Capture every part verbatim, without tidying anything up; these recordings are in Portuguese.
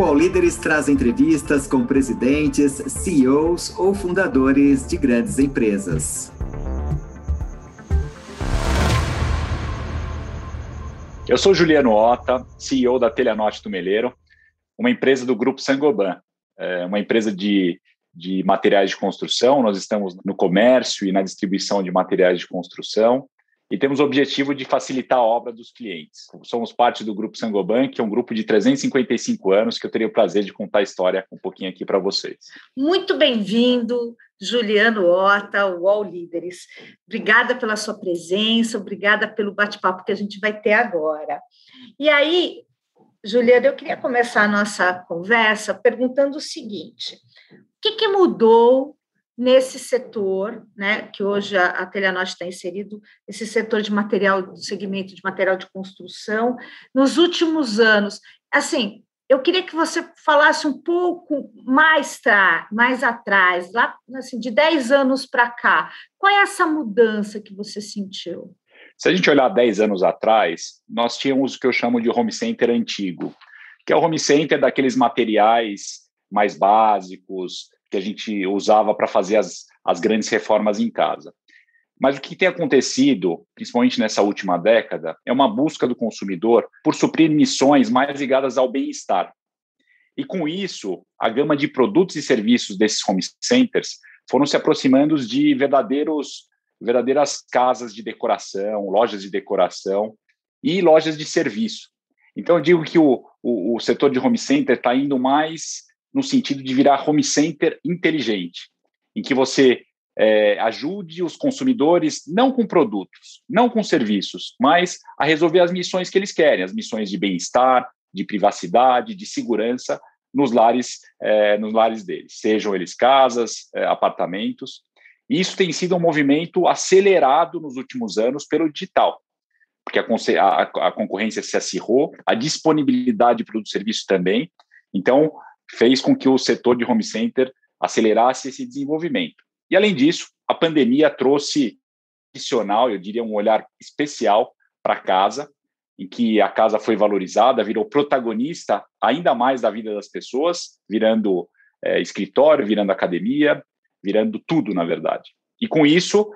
O U O L Líderes traz entrevistas com presidentes, C E Os ou fundadores de grandes empresas. Eu sou Juliano Ohta, C E O da Telhanorte Tumelero, uma empresa do Grupo Saint-Gobain, uma empresa de, de materiais de construção. Nós estamos no comércio e na distribuição de materiais de construção e temos o objetivo de facilitar a obra dos clientes. Somos parte do Grupo Saint-Gobain, que é um grupo de trezentos e cinquenta e cinco anos, que eu teria o prazer de contar a história um pouquinho aqui para vocês. Muito bem-vindo, Juliano Ohta, U O L Líderes. Obrigada pela sua presença, obrigada pelo bate-papo que a gente vai ter agora. E aí, Juliano, eu queria começar a nossa conversa perguntando o seguinte: o que, que mudou nesse setor, né, que hoje a, a Telhanorte está inserido, esse setor de material, do segmento de material de construção, nos últimos anos? Assim, eu queria que você falasse um pouco mais, tra- mais atrás, lá, assim, de dez anos para cá. Qual é essa mudança que você sentiu? Se a gente olhar dez anos atrás, nós tínhamos o que eu chamo de home center antigo, que é o home center daqueles materiais mais básicos, que a gente usava para fazer as, as grandes reformas em casa. Mas o que tem acontecido, principalmente nessa última década, é uma busca do consumidor por suprir missões mais ligadas ao bem-estar. E com isso, a gama de produtos e serviços desses home centers foram se aproximando de verdadeiros, verdadeiras casas de decoração, lojas de decoração e lojas de serviço. Então, eu digo que o, o, o setor de home center está indo mais no sentido de virar home center inteligente, em que você é, ajude os consumidores não com produtos, não com serviços, mas a resolver as missões que eles querem, as missões de bem-estar, de privacidade, de segurança nos lares, é, nos lares deles, sejam eles casas, é, apartamentos. E isso tem sido um movimento acelerado nos últimos anos pelo digital, porque a, a, a concorrência se acirrou, a disponibilidade de produtos e serviços também. Então, fez com que o setor de home center acelerasse esse desenvolvimento. E, além disso, a pandemia trouxe adicional, eu diria, um olhar especial para a casa, em que a casa foi valorizada, virou protagonista ainda mais da vida das pessoas, virando é, escritório, virando academia, virando tudo, na verdade. E, com isso,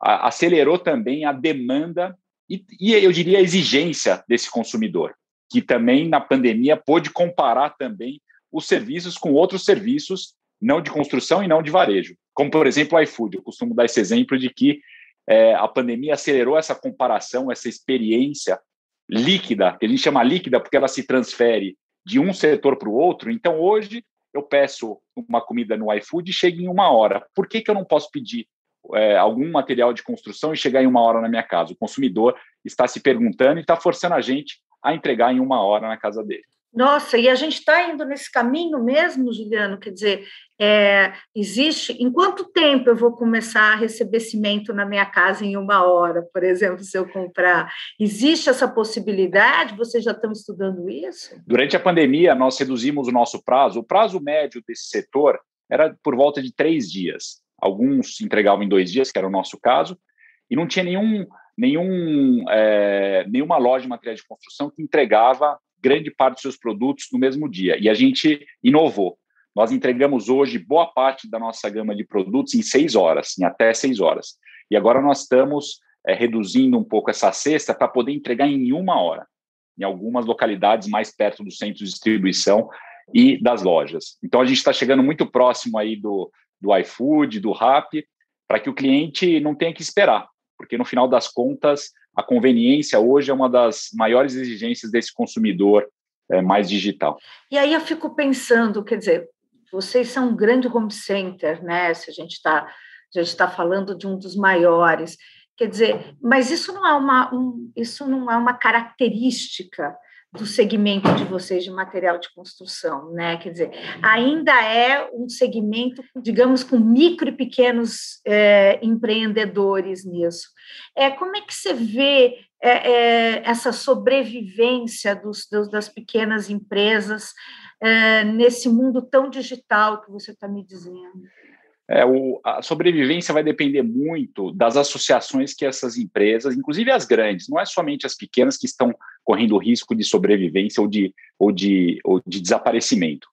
a, acelerou também a demanda e, e, eu diria, a exigência desse consumidor, que também, na pandemia, pôde comparar também os serviços com outros serviços, não de construção e não de varejo, como, por exemplo, o iFood. Eu costumo dar esse exemplo de que é, a pandemia acelerou essa comparação, essa experiência líquida, que a gente chama líquida porque ela se transfere de um setor para o outro. Então, hoje, eu peço uma comida no iFood e chego em uma hora. Por que, que eu não posso pedir é, algum material de construção e chegar em uma hora na minha casa? O consumidor está se perguntando e está forçando a gente a entregar em uma hora na casa dele. Nossa, e a gente está indo nesse caminho mesmo, Juliano? Quer dizer, é, existe... Em quanto tempo eu vou começar a receber cimento na minha casa em uma hora, por exemplo, se eu comprar? Existe essa possibilidade? Vocês já estão estudando isso? Durante a pandemia, nós reduzimos o nosso prazo. O prazo médio desse setor era por volta de três dias. Alguns entregavam em dois dias, que era o nosso caso, e não tinha nenhum, nenhum, é, nenhuma loja de materiais de construção que entregava grande parte dos seus produtos no mesmo dia. E a gente inovou. Nós entregamos hoje boa parte da nossa gama de produtos em seis horas, em até seis horas. E agora nós estamos é, reduzindo um pouco essa cesta para poder entregar em uma hora, em algumas localidades mais perto dos centros de distribuição e das lojas. Então, a gente está chegando muito próximo aí do, do iFood, do Rappi, para que o cliente não tenha que esperar, porque, no final das contas, a conveniência hoje é uma das maiores exigências desse consumidor é, mais digital. E aí eu fico pensando, quer dizer, vocês são um grande home center, né? Se a gente está a gente tá falando de um dos maiores, quer dizer, mas isso não é uma, um, isso não é uma característica do segmento de vocês de material de construção, né? Quer dizer, ainda é um segmento, digamos, com micro e pequenos é, empreendedores nisso. É, como é que você vê é, é, essa sobrevivência dos, dos, das pequenas empresas é, nesse mundo tão digital que você está me dizendo? É, o, a sobrevivência vai depender muito das associações que essas empresas, inclusive as grandes, não é somente as pequenas que estão correndo risco de sobrevivência ou de, ou de, ou de desaparecimento.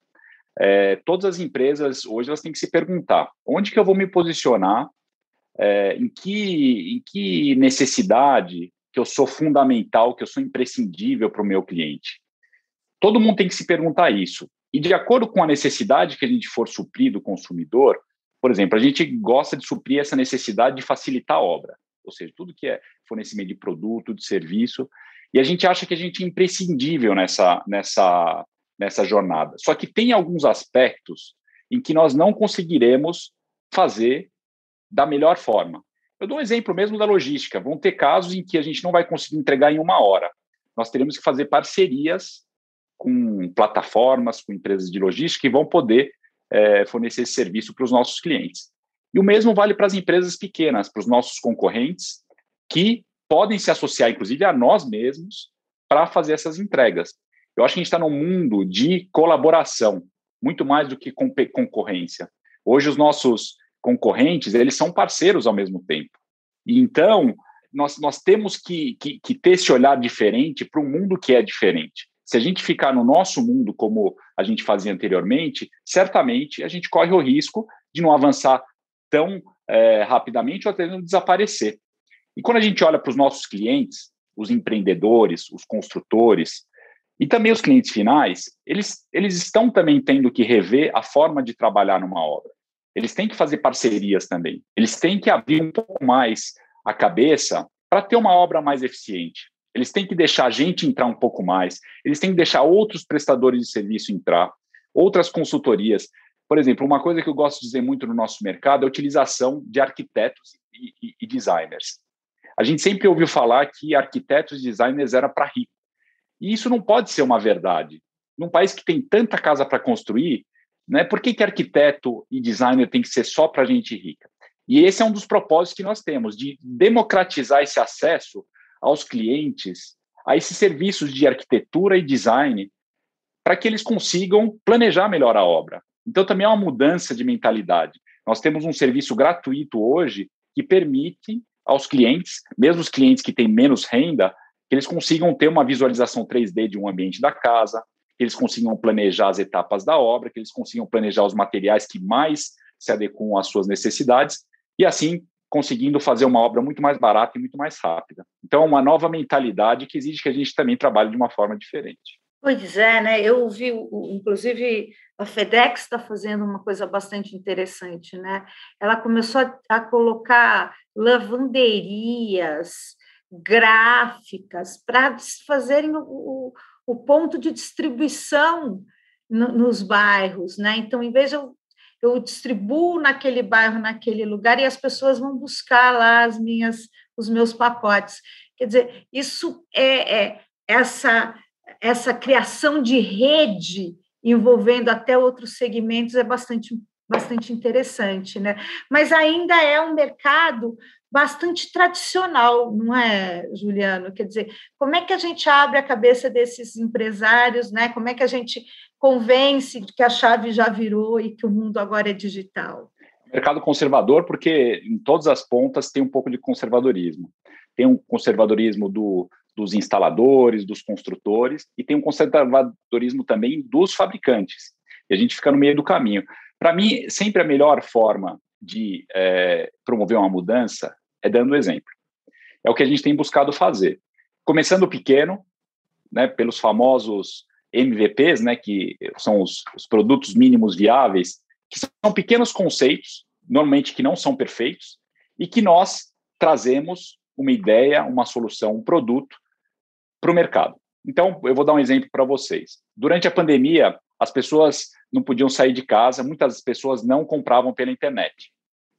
É, todas as empresas hoje elas têm que se perguntar onde que eu vou me posicionar, é, em, que, em que necessidade que eu sou fundamental, que eu sou imprescindível para o meu cliente. Todo mundo tem que se perguntar isso. E de acordo com a necessidade que a gente for suprir do consumidor, por exemplo, a gente gosta de suprir essa necessidade de facilitar a obra, ou seja, tudo que é fornecimento de produto, de serviço, e a gente acha que a gente é imprescindível nessa, nessa, nessa jornada. Só que tem alguns aspectos em que nós não conseguiremos fazer da melhor forma. Eu dou um exemplo mesmo da logística. Vão ter casos em que a gente não vai conseguir entregar em uma hora. Nós teremos que fazer parcerias com plataformas, com empresas de logística que vão poder é, fornecer esse serviço para os nossos clientes. E o mesmo vale para as empresas pequenas, para os nossos concorrentes, que podem se associar, inclusive, a nós mesmos para fazer essas entregas. Eu acho que a gente está num mundo de colaboração, muito mais do que concorrência. Hoje, os nossos concorrentes, eles são parceiros ao mesmo tempo. E, então, nós, nós temos que, que, que ter esse olhar diferente para um mundo que é diferente. Se a gente ficar no nosso mundo como a gente fazia anteriormente, certamente a gente corre o risco de não avançar tão é, rapidamente ou até não desaparecer. E quando a gente olha para os nossos clientes, os empreendedores, os construtores e também os clientes finais, eles, eles estão também tendo que rever a forma de trabalhar numa obra. Eles têm que fazer parcerias também. Eles têm que abrir um pouco mais a cabeça para ter uma obra mais eficiente. Eles têm que deixar a gente entrar um pouco mais, eles têm que deixar outros prestadores de serviço entrar, outras consultorias. Por exemplo, uma coisa que eu gosto de dizer muito no nosso mercado é a utilização de arquitetos e, e, e designers. A gente sempre ouviu falar que arquitetos e designers era para rico. E isso não pode ser uma verdade. Num país que tem tanta casa para construir, né, por que, que arquiteto e designer tem que ser só para gente rica? E esse é um dos propósitos que nós temos, de democratizar esse acesso aos clientes, a esses serviços de arquitetura e design, para que eles consigam planejar melhor a obra. Então, também há uma mudança de mentalidade. Nós temos um serviço gratuito hoje que permite aos clientes, mesmo os clientes que têm menos renda, que eles consigam ter uma visualização três D de um ambiente da casa, que eles consigam planejar as etapas da obra, que eles consigam planejar os materiais que mais se adequam às suas necessidades, e assim conseguindo fazer uma obra muito mais barata e muito mais rápida. Então, é uma nova mentalidade que exige que a gente também trabalhe de uma forma diferente. Pois é, né? Eu ouvi, inclusive, a FedEx está fazendo uma coisa bastante interessante, né? Ela começou a, a colocar lavanderias, gráficas, para fazerem o, o, o ponto de distribuição no, nos bairros, né? Então, em vez de eu eu distribuo naquele bairro, naquele lugar, e as pessoas vão buscar lá as minhas, os meus pacotes. Quer dizer, isso é, é essa, essa criação de rede envolvendo até outros segmentos é bastante, bastante interessante, né? Mas ainda é um mercado bastante tradicional, não é, Juliano? Quer dizer, como é que a gente abre a cabeça desses empresários, né? Como é que a gente convence que a chave já virou e que o mundo agora é digital? Mercado conservador, porque em todas as pontas tem um pouco de conservadorismo. Tem um conservadorismo do, dos instaladores, dos construtores, e tem um conservadorismo também dos fabricantes. E a gente fica no meio do caminho. Para mim, sempre a melhor forma de é, promover uma mudança é dando exemplo. É o que a gente tem buscado fazer. Começando pequeno, né, pelos famosos M V Ps, né, que são os, os produtos mínimos viáveis, que são pequenos conceitos, normalmente que não são perfeitos, e que nós trazemos uma ideia, uma solução, um produto para o mercado. Então, eu vou dar um exemplo para vocês. Durante a pandemia, as pessoas não podiam sair de casa, muitas pessoas não compravam pela internet.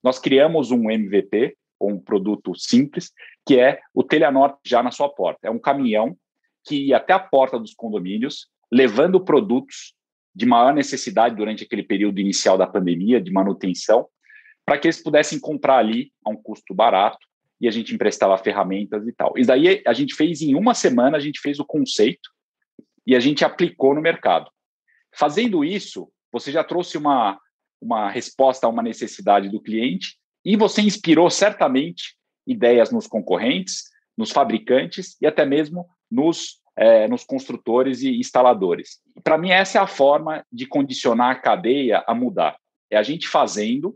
Nós criamos um M V P, ou um produto simples, que é o Telhanorte já na sua porta. É um caminhão que ia até a porta dos condomínios, levando produtos de maior necessidade durante aquele período inicial da pandemia, de manutenção, para que eles pudessem comprar ali a um custo barato, e a gente emprestava ferramentas e tal. E daí a gente fez, em uma semana, a gente fez o conceito e a gente aplicou no mercado. Fazendo isso, você já trouxe uma, uma resposta a uma necessidade do cliente e você inspirou certamente ideias nos concorrentes, nos fabricantes e até mesmo nos é, nos construtores e instaladores. Para mim, essa é a forma de condicionar a cadeia a mudar. É a gente fazendo,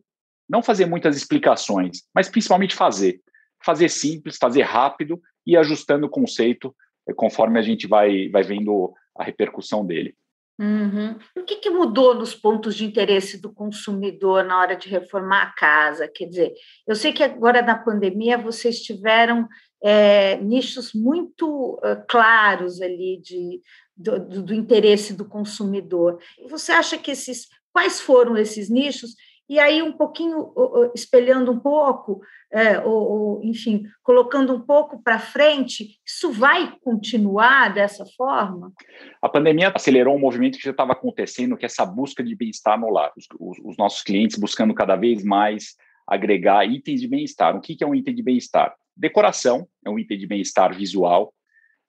não fazer muitas explicações, mas principalmente fazer. Fazer simples, fazer rápido e ajustando o conceito conforme a gente vai, vai vendo a repercussão dele. Uhum. O que, que mudou nos pontos de interesse do consumidor na hora de reformar a casa? Quer dizer, eu sei que agora na pandemia vocês tiveram é, nichos muito uh, claros ali de, do, do, do interesse do consumidor. Você acha que esses... Quais foram esses nichos? E aí um pouquinho, espelhando um pouco, é, ou, ou, enfim, colocando um pouco para frente, isso vai continuar dessa forma? A pandemia acelerou um movimento que já estava acontecendo, que é essa busca de bem-estar no lar. Os, os, os nossos clientes buscando cada vez mais agregar itens de bem-estar. O que é um item de bem-estar? Decoração é um item de bem-estar visual,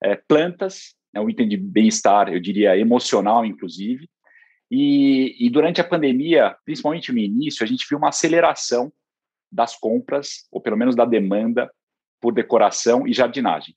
é, plantas é um item de bem-estar, eu diria, emocional, inclusive. E, e durante a pandemia, principalmente no início, a gente viu uma aceleração das compras, ou pelo menos da demanda por decoração e jardinagem.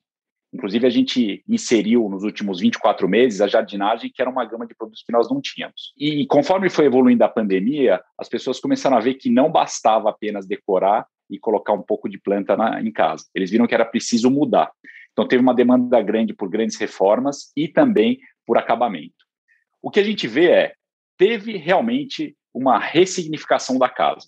Inclusive, a gente inseriu nos últimos vinte e quatro meses a jardinagem, que era uma gama de produtos que nós não tínhamos. E conforme foi evoluindo a pandemia, as pessoas começaram a ver que não bastava apenas decorar e colocar um pouco de planta na, em casa. Eles viram que era preciso mudar. Então, teve uma demanda grande por grandes reformas e também por acabamento. O que a gente vê é teve realmente uma ressignificação da casa.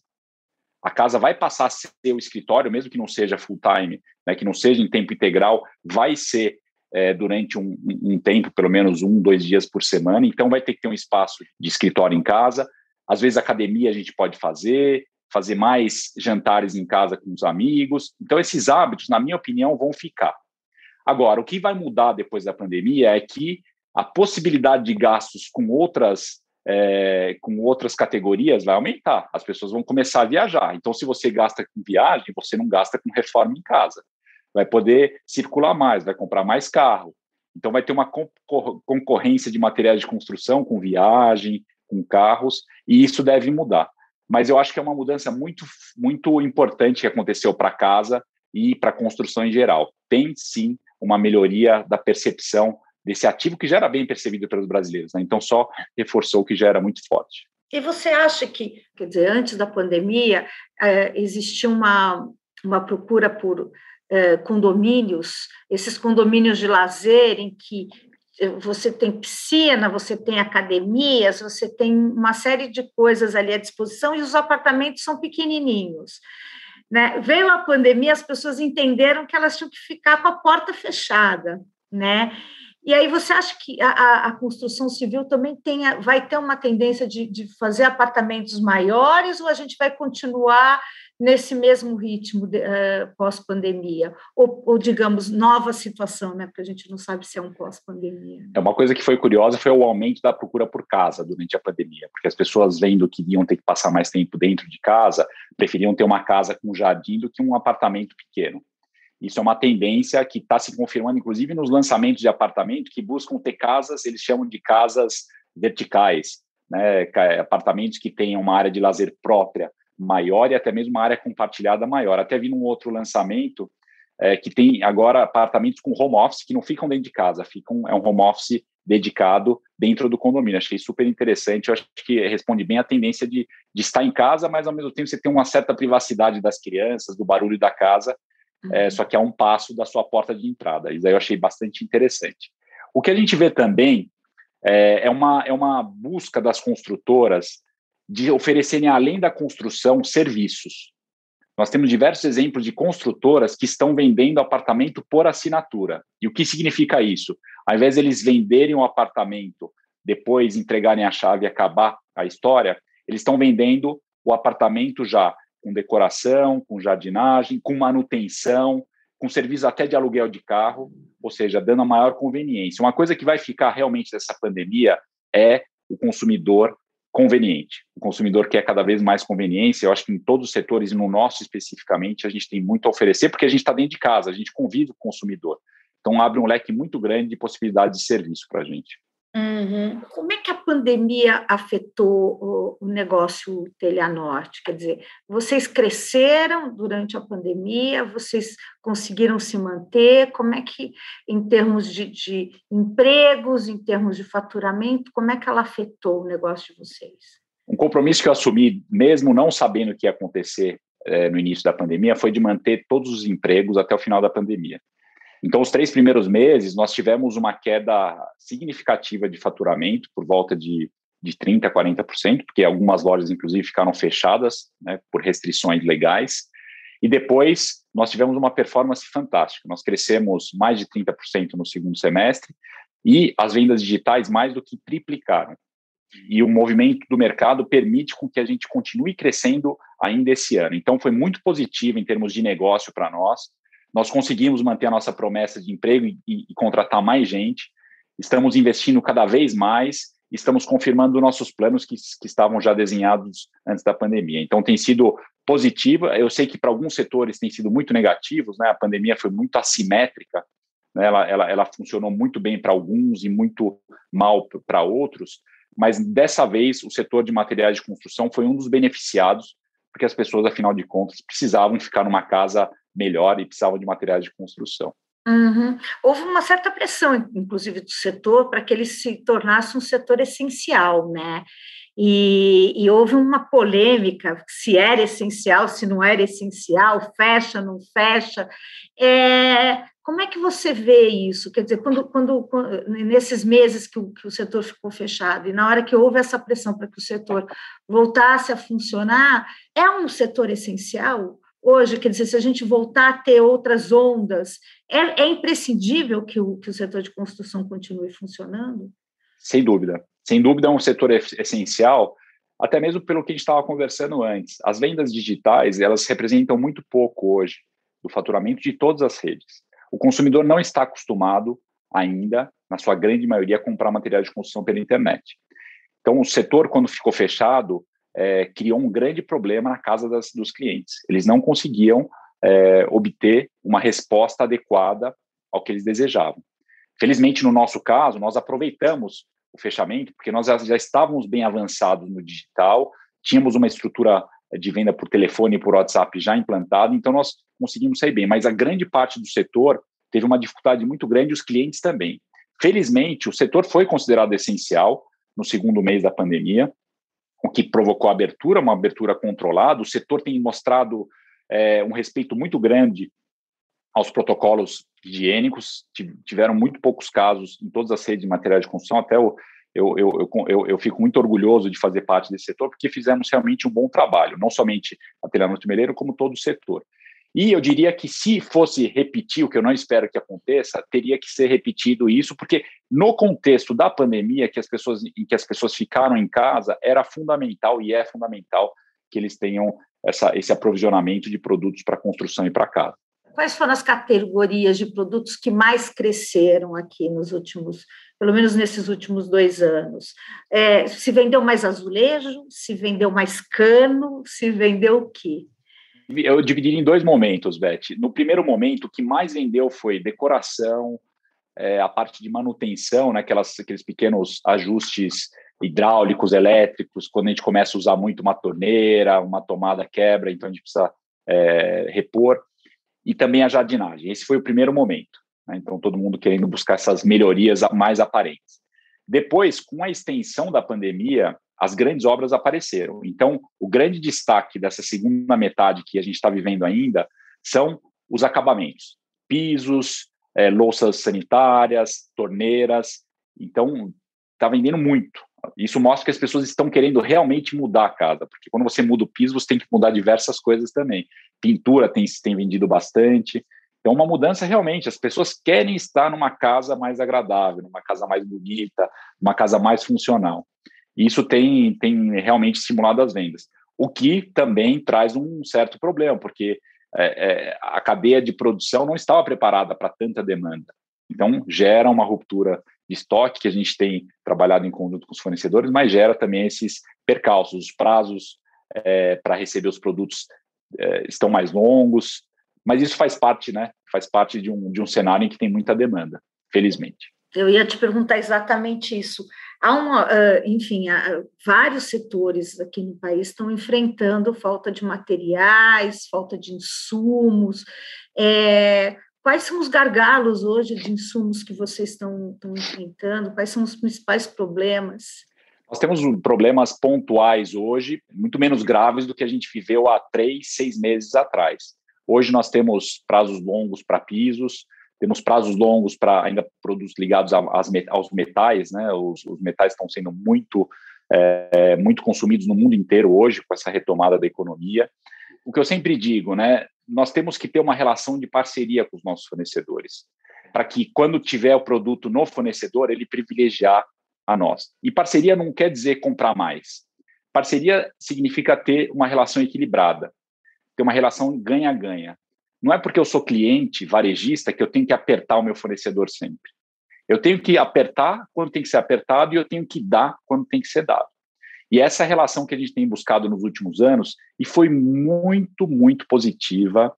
A casa vai passar a ser o escritório, mesmo que não seja full-time, né, que não seja em tempo integral, vai ser é, durante um, um tempo, pelo menos um, dois dias por semana, então vai ter que ter um espaço de escritório em casa. Às vezes academia a gente pode fazer, fazer mais jantares em casa com os amigos. Então esses hábitos, na minha opinião, vão ficar. Agora, o que vai mudar depois da pandemia é que a possibilidade de gastos com outras É, com outras categorias vai aumentar, as pessoas vão começar a viajar, então se você gasta com viagem, você não gasta com reforma em casa, vai poder circular mais, vai comprar mais carro, então vai ter uma concorrência de materiais de construção com viagem, com carros, e isso deve mudar, mas eu acho que é uma mudança muito, muito importante que aconteceu para casa e para a construção em geral. Tem sim uma melhoria da percepção desse ativo que já era bem percebido pelos brasileiros, né? Então só reforçou o que já era muito forte. E você acha que, quer dizer, antes da pandemia, eh, existia uma, uma procura por eh, condomínios, esses condomínios de lazer em que você tem piscina, você tem academias, você tem uma série de coisas ali à disposição e os apartamentos são pequenininhos, né? Veio a pandemia, as pessoas entenderam que elas tinham que ficar com a porta fechada, né? E aí você acha que a, a construção civil também tem, vai ter uma tendência de, de fazer apartamentos maiores ou a gente vai continuar nesse mesmo ritmo uh, pós-pandemia? Ou, ou, digamos, nova situação, né? Porque a gente não sabe se é um pós-pandemia. É uma coisa que foi curiosa foi o aumento da procura por casa durante a pandemia, porque as pessoas vendo que iam ter que passar mais tempo dentro de casa, preferiam ter uma casa com jardim do que um apartamento pequeno. Isso é uma tendência que está se confirmando, inclusive, nos lançamentos de apartamento que buscam ter casas, eles chamam de casas verticais, né? Apartamentos que tenham uma área de lazer própria maior e até mesmo uma área compartilhada maior. Até vi num outro lançamento é, que tem agora apartamentos com home office que não ficam dentro de casa, ficam, é um home office dedicado dentro do condomínio. Achei super interessante, eu acho que responde bem a tendência de, de estar em casa, mas ao mesmo tempo você tem uma certa privacidade das crianças, do barulho da casa, É, só que é um passo da sua porta de entrada. Isso aí eu achei bastante interessante. O que a gente vê também é, é, uma, é uma busca das construtoras de oferecerem, além da construção, serviços. Nós temos diversos exemplos de construtoras que estão vendendo apartamento por assinatura. E o que significa isso? Ao invés de eles venderem o apartamento, depois entregarem a chave e acabar a história, eles estão vendendo o apartamento já com decoração, com jardinagem, com manutenção, com serviço até de aluguel de carro, ou seja, dando a maior conveniência. Uma coisa que vai ficar realmente dessa pandemia é o consumidor conveniente. O consumidor quer cada vez mais conveniência. Eu acho que em todos os setores, no nosso especificamente, a gente tem muito a oferecer, porque a gente está dentro de casa, a gente convive o consumidor. Então, abre um leque muito grande de possibilidades de serviço para a gente. Uhum. Como é que a pandemia afetou o negócio Telhanorte? Quer dizer, vocês cresceram durante a pandemia, vocês conseguiram se manter? Como é que, em termos de, de empregos, em termos de faturamento, como é que ela afetou o negócio de vocês? Um compromisso que eu assumi, mesmo não sabendo o que ia acontecer é, no início da pandemia, foi de manter todos os empregos até o final da pandemia. Então, os três primeiros meses, nós tivemos uma queda significativa de faturamento, por volta de, de trinta por cento, quarenta por cento, porque algumas lojas, inclusive, ficaram fechadas, né, por restrições legais. E depois, nós tivemos uma performance fantástica. Nós crescemos mais de trinta por cento no segundo semestre e as vendas digitais mais do que triplicaram. E o movimento do mercado permite com que a gente continue crescendo ainda esse ano. Então, foi muito positivo em termos de negócio para nós. Nós conseguimos manter a nossa promessa de emprego e, e contratar mais gente. Estamos investindo cada vez mais. Estamos confirmando nossos planos que, que estavam já desenhados antes da pandemia. Então, tem sido positiva. Eu sei que para alguns setores tem sido muito negativos, né? A pandemia foi muito assimétrica, né? ela, ela, ela funcionou muito bem para alguns e muito mal para outros. Mas, dessa vez, o setor de materiais de construção foi um dos beneficiados, porque as pessoas, afinal de contas, precisavam ficar numa casa melhor e precisavam de materiais de construção. Uhum. Houve uma certa pressão, inclusive, do setor para que ele se tornasse um setor essencial, né? E, e houve uma polêmica, se era essencial, se não era essencial, fecha, não fecha. É, como é que você vê isso? Quer dizer, quando, quando, quando nesses meses que o, que o setor ficou fechado e na hora que houve essa pressão para que o setor voltasse a funcionar, é um setor essencial? Hoje, quer dizer, se a gente voltar a ter outras ondas, é, é imprescindível que o, que o setor de construção continue funcionando? Sem dúvida. Sem dúvida é um setor essencial, até mesmo pelo que a gente estava conversando antes. As vendas digitais, elas representam muito pouco hoje do faturamento de todas as redes. O consumidor não está acostumado ainda, na sua grande maioria, a comprar material de construção pela internet. Então, o setor, quando ficou fechado, É, criou um grande problema na casa das, dos clientes. Eles não conseguiam é, obter uma resposta adequada ao que eles desejavam. Felizmente, no nosso caso, nós aproveitamos o fechamento, porque nós já, já estávamos bem avançados no digital, tínhamos uma estrutura de venda por telefone e por WhatsApp já implantada, então nós conseguimos sair bem. Mas a grande parte do setor teve uma dificuldade muito grande, os clientes também. Felizmente, o setor foi considerado essencial no segundo mês da pandemia, o que provocou a abertura, uma abertura controlada. O setor tem mostrado é, um respeito muito grande aos protocolos higiênicos, tiveram muito poucos casos em todas as redes de material de construção, até eu, eu, eu, eu, eu fico muito orgulhoso de fazer parte desse setor, porque fizemos realmente um bom trabalho, não somente a Telhanorte Tumelero, como todo o setor. E eu diria que se fosse repetir, o que eu não espero que aconteça, teria que ser repetido isso, porque no contexto da pandemia, que as pessoas, em que as pessoas ficaram em casa, era fundamental e é fundamental que eles tenham essa, esse aprovisionamento de produtos para construção e para casa. Quais foram as categorias de produtos que mais cresceram aqui nos últimos, pelo menos nesses últimos dois anos? É, se vendeu mais azulejo? Se vendeu mais cano? Se vendeu o quê? Eu dividi em dois momentos, Beth. No primeiro momento, o que mais vendeu foi decoração, é, a parte de manutenção, né, aquelas, aqueles pequenos ajustes hidráulicos, elétricos, quando a gente começa a usar muito uma torneira, uma tomada quebra, então a gente precisa é, repor, e também a jardinagem. Esse foi o primeiro momento, né? Então todo mundo querendo buscar essas melhorias mais aparentes. Depois, com a extensão da pandemia, as grandes obras apareceram. Então, o grande destaque dessa segunda metade que a gente está vivendo ainda são os acabamentos. Pisos, é, louças sanitárias, torneiras. Então, está vendendo muito. Isso mostra que as pessoas estão querendo realmente mudar a casa, porque quando você muda o piso, você tem que mudar diversas coisas também. Pintura tem, tem vendido bastante. Então, uma mudança realmente. As pessoas querem estar numa casa mais agradável, numa casa mais bonita, numa casa mais funcional. Isso tem, tem realmente estimulado as vendas, o que também traz um certo problema, porque é, é, a cadeia de produção não estava preparada para tanta demanda. Então, gera uma ruptura de estoque que a gente tem trabalhado em conjunto com os fornecedores, mas gera também esses percalços. Os prazos é, para receber os produtos é, estão mais longos, mas isso faz parte, né? Faz parte de um, de um cenário em que tem muita demanda, felizmente. Eu ia te perguntar exatamente isso. Há uma, enfim, há vários setores aqui no país estão enfrentando falta de materiais, falta de insumos. É, quais são os gargalos hoje de insumos que vocês estão, estão enfrentando? Quais são os principais problemas? Nós temos problemas pontuais hoje, muito menos graves do que a gente viveu há três, seis meses atrás. Hoje nós temos prazos longos para pisos, temos prazos longos para ainda produtos ligados aos metais, né? Os, os metais estão sendo muito, é, muito consumidos no mundo inteiro hoje com essa retomada da economia. O que eu sempre digo, né? Nós temos que ter uma relação de parceria com os nossos fornecedores, para que quando tiver o produto no fornecedor, ele privilegiar a nós. E parceria não quer dizer comprar mais. Parceria significa ter uma relação equilibrada, ter uma relação ganha-ganha. Não é porque eu sou cliente, varejista, que eu tenho que apertar o meu fornecedor sempre. Eu tenho que apertar quando tem que ser apertado e eu tenho que dar quando tem que ser dado. E essa relação que a gente tem buscado nos últimos anos e foi muito, muito positiva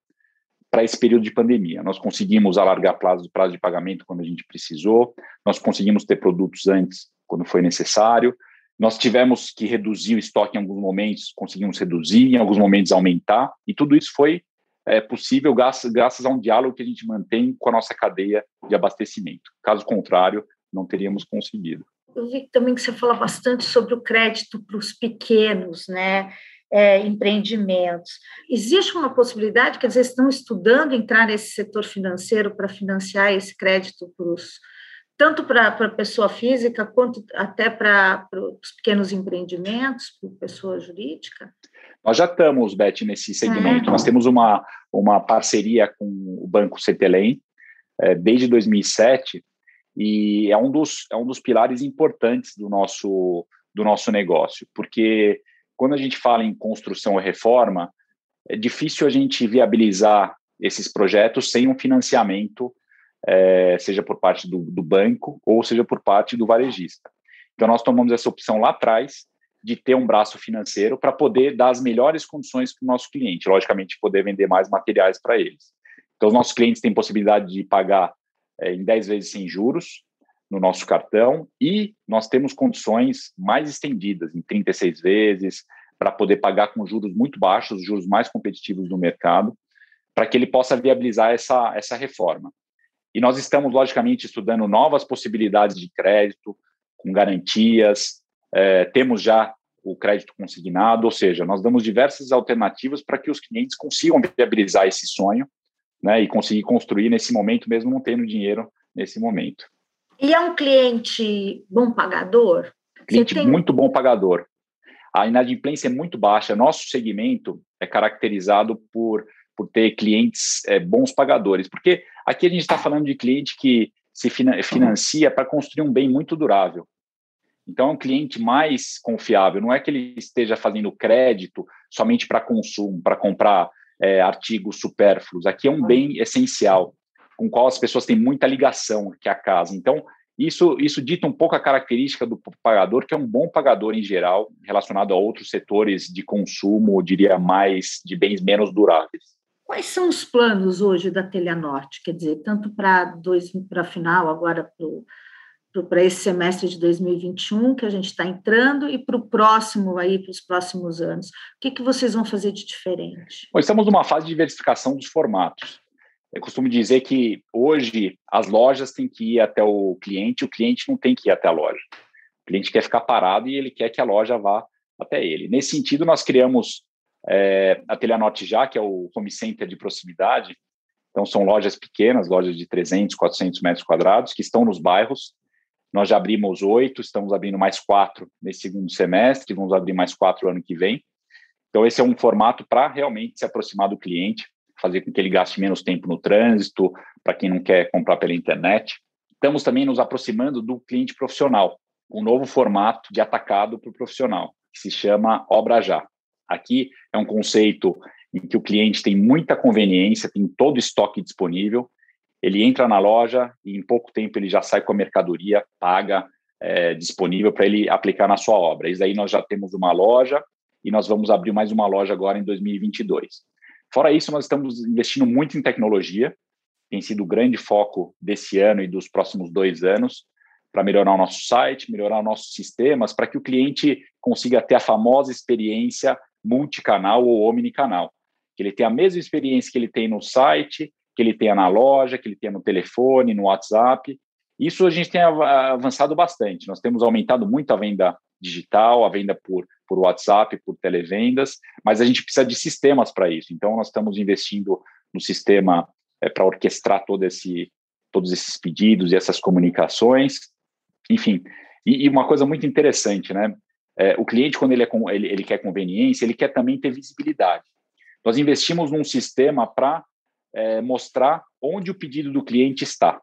para esse período de pandemia. Nós conseguimos alargar prazo, prazo de pagamento quando a gente precisou, nós conseguimos ter produtos antes quando foi necessário, nós tivemos que reduzir o estoque em alguns momentos, conseguimos reduzir, em alguns momentos aumentar, e tudo isso foi é possível graças, graças a um diálogo que a gente mantém com a nossa cadeia de abastecimento. Caso contrário, não teríamos conseguido. Eu vi também que você fala bastante sobre o crédito para os pequenos, né, é, empreendimentos. Existe uma possibilidade, quer dizer, estão estudando entrar nesse setor financeiro para financiar esse crédito para os, tanto para a pessoa física quanto até para os pequenos empreendimentos, para pessoa jurídica? Nós já estamos, Beth, nesse segmento. É. Nós temos uma, uma parceria com o Banco Cetelém é, desde dois mil e sete e é um dos, é um dos pilares importantes do nosso, do nosso negócio, porque quando a gente fala em construção ou reforma, é difícil a gente viabilizar esses projetos sem um financiamento, é, seja por parte do, do banco ou seja por parte do varejista. Então, nós tomamos essa opção lá atrás, de ter um braço financeiro para poder dar as melhores condições para o nosso cliente, logicamente poder vender mais materiais para eles. Então, os nossos clientes têm possibilidade de pagar é, em dez vezes sem juros no nosso cartão e nós temos condições mais estendidas, em trinta e seis vezes, para poder pagar com juros muito baixos, juros mais competitivos do mercado, para que ele possa viabilizar essa, essa reforma. E nós estamos, logicamente, estudando novas possibilidades de crédito, com garantias. É, temos já o crédito consignado, ou seja, nós damos diversas alternativas para que os clientes consigam viabilizar esse sonho, né, e conseguir construir nesse momento, mesmo não tendo dinheiro nesse momento. E é um cliente bom pagador? Cliente tem... muito bom pagador. A inadimplência é muito baixa. Nosso segmento é caracterizado por, por ter clientes é, bons pagadores, porque aqui a gente está falando de cliente que se finan- financia para construir um bem muito durável. Então, é um cliente mais confiável. Não é que ele esteja fazendo crédito somente para consumo, para comprar é, artigos supérfluos. Aqui é um bem essencial, com o qual as pessoas têm muita ligação, que é a casa. Então, isso, isso dita um pouco a característica do pagador, que é um bom pagador em geral, relacionado a outros setores de consumo, eu diria mais de bens menos duráveis. Quais são os planos hoje da Telhanorte? Quer dizer, tanto para a final, agora para o... para esse semestre de dois mil e vinte e um que a gente está entrando e para o próximo aí, para os próximos anos. O que, que vocês vão fazer de diferente? Bom, estamos numa fase de diversificação dos formatos. Eu costumo dizer que hoje as lojas têm que ir até o cliente, o cliente não tem que ir até a loja. O cliente quer ficar parado e ele quer que a loja vá até ele. Nesse sentido, nós criamos é, a Telhanorte já, que é o home center de proximidade. Então, são lojas pequenas, lojas de trezentos, quatrocentos metros quadrados, que estão nos bairros. Nós já abrimos oito, estamos abrindo mais quatro nesse segundo semestre, vamos abrir mais quatro ano que vem. Então, esse é um formato para realmente se aproximar do cliente, fazer com que ele gaste menos tempo no trânsito, para quem não quer comprar pela internet. Estamos também nos aproximando do cliente profissional, um novo formato de atacado para o profissional, que se chama Obra Já. Aqui é um conceito em que o cliente tem muita conveniência, tem todo o estoque disponível. Ele entra na loja e em pouco tempo ele já sai com a mercadoria paga, é, disponível para ele aplicar na sua obra. Isso aí nós já temos uma loja e nós vamos abrir mais uma loja agora em dois mil e vinte e dois. Fora isso, nós estamos investindo muito em tecnologia. tem sido o grande foco desse ano e dos próximos dois anos, para melhorar o nosso site, melhorar os nossos sistemas, para que o cliente consiga ter a famosa experiência multicanal ou omnicanal. Que ele tenha a mesma experiência que ele tem no site, que ele tenha na loja, que ele tenha no telefone, no WhatsApp. Isso a gente tem avançado bastante. Nós temos aumentado muito a venda digital, a venda por, por WhatsApp, por televendas, mas a gente precisa de sistemas para isso. Então, nós estamos investindo no sistema é, para orquestrar todo esse, todos esses pedidos e essas comunicações. Enfim, e, e uma coisa muito interessante, né? É, o cliente, quando ele, é com, ele, ele quer conveniência, ele quer também ter visibilidade. Nós investimos num sistema para é, mostrar onde o pedido do cliente está.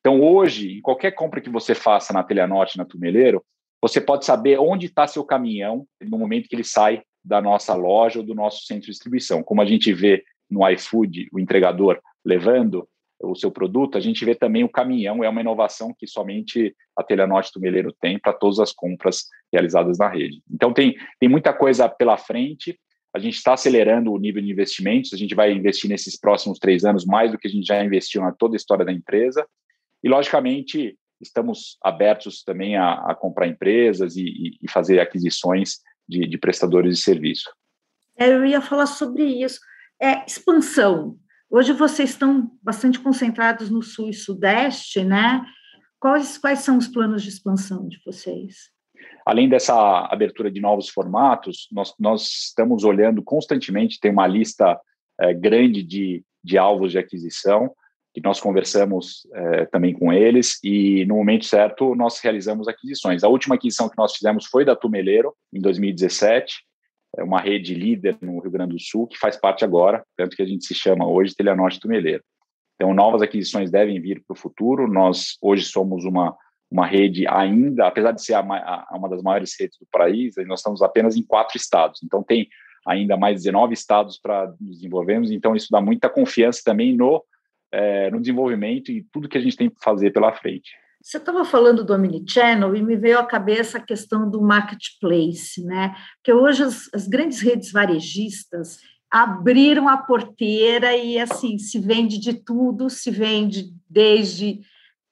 Então, hoje, em qualquer compra que você faça na Telhanorte, na Tumelero, você pode saber onde está seu caminhão no momento que ele sai da nossa loja ou do nosso centro de distribuição. Como a gente vê no iFood, o entregador levando o seu produto, a gente vê também o caminhão. É uma inovação que somente a Telhanorte Tumelero tem para todas as compras realizadas na rede. Então, tem, tem muita coisa pela frente. A gente está acelerando o nível de investimentos. A gente vai investir nesses próximos três anos mais do que a gente já investiu na toda a história da empresa. E, logicamente, estamos abertos também a, a comprar empresas e, e fazer aquisições de, de prestadores de serviço. Eu ia falar sobre isso. É, expansão. Hoje vocês estão bastante concentrados no Sul e Sudeste, né? Quais, quais são os planos de expansão de vocês? Além dessa abertura de novos formatos, nós, nós estamos olhando constantemente, tem uma lista é, grande de, de alvos de aquisição, que nós conversamos eh, também com eles, e no momento certo nós realizamos aquisições. A última aquisição que nós fizemos foi da Tumelero, em dois mil e dezessete, é uma rede líder no Rio Grande do Sul, que faz parte agora, tanto que a gente se chama hoje Telhanorte Tumelero. Então, novas aquisições devem vir para o futuro. Nós hoje somos uma, uma rede ainda, apesar de ser a, a, uma das maiores redes do país, nós estamos apenas em quatro estados, então tem ainda mais dezenove estados para nos desenvolvermos, então isso dá muita confiança também no É, no desenvolvimento e tudo que a gente tem que fazer pela frente. Você estava falando do Omnichannel e me veio à cabeça a questão do marketplace, né? Porque hoje as, as grandes redes varejistas abriram a porteira e, assim, se vende de tudo, se vende desde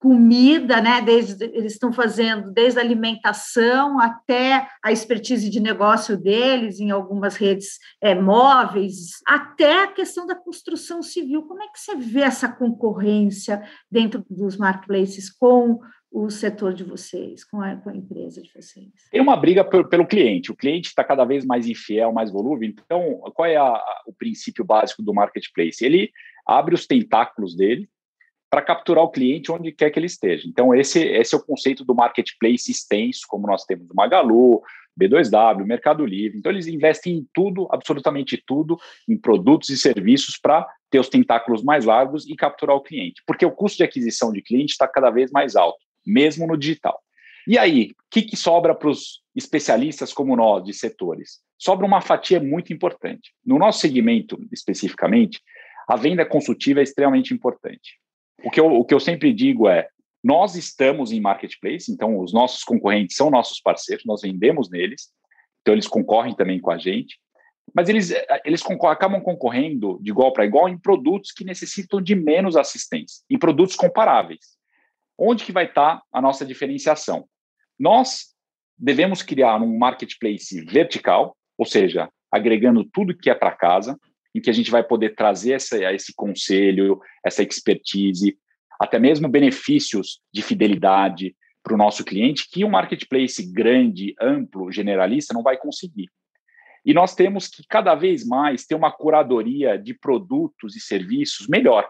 comida, né? Desde, eles estão fazendo desde a alimentação até a expertise de negócio deles em algumas redes é, móveis, até a questão da construção civil. Como é que você vê essa concorrência dentro dos marketplaces com o setor de vocês, com a, com a empresa de vocês? Tem uma briga por, pelo cliente. O cliente está cada vez mais infiel, mais volúvel. Então, qual é a, a, o princípio básico do marketplace? Ele abre os tentáculos dele para capturar o cliente onde quer que ele esteja. Então, esse, esse é o conceito do marketplace extenso, como nós temos o Magalu, B dois W, Mercado Livre. Então, eles investem em tudo, absolutamente tudo, em produtos e serviços para ter os tentáculos mais largos e capturar o cliente, porque o custo de aquisição de cliente está cada vez mais alto, mesmo no digital. E aí, o que, que sobra para os especialistas como nós, de setores? Sobra uma fatia muito importante. No nosso segmento, especificamente, a venda consultiva é extremamente importante. O que, eu, o que eu sempre digo é, nós estamos em marketplace, então os nossos concorrentes são nossos parceiros, nós vendemos neles, então eles concorrem também com a gente, mas eles, eles concor- acabam concorrendo de igual para igual em produtos que necessitam de menos assistência, em produtos comparáveis. Onde que vai estar a nossa diferenciação? Nós devemos criar um marketplace vertical, ou seja, agregando tudo que é para casa, em que a gente vai poder trazer essa, esse conselho, essa expertise, até mesmo benefícios de fidelidade para o nosso cliente, que um marketplace grande, amplo, generalista não vai conseguir. E nós temos que cada vez mais ter uma curadoria de produtos e serviços melhor.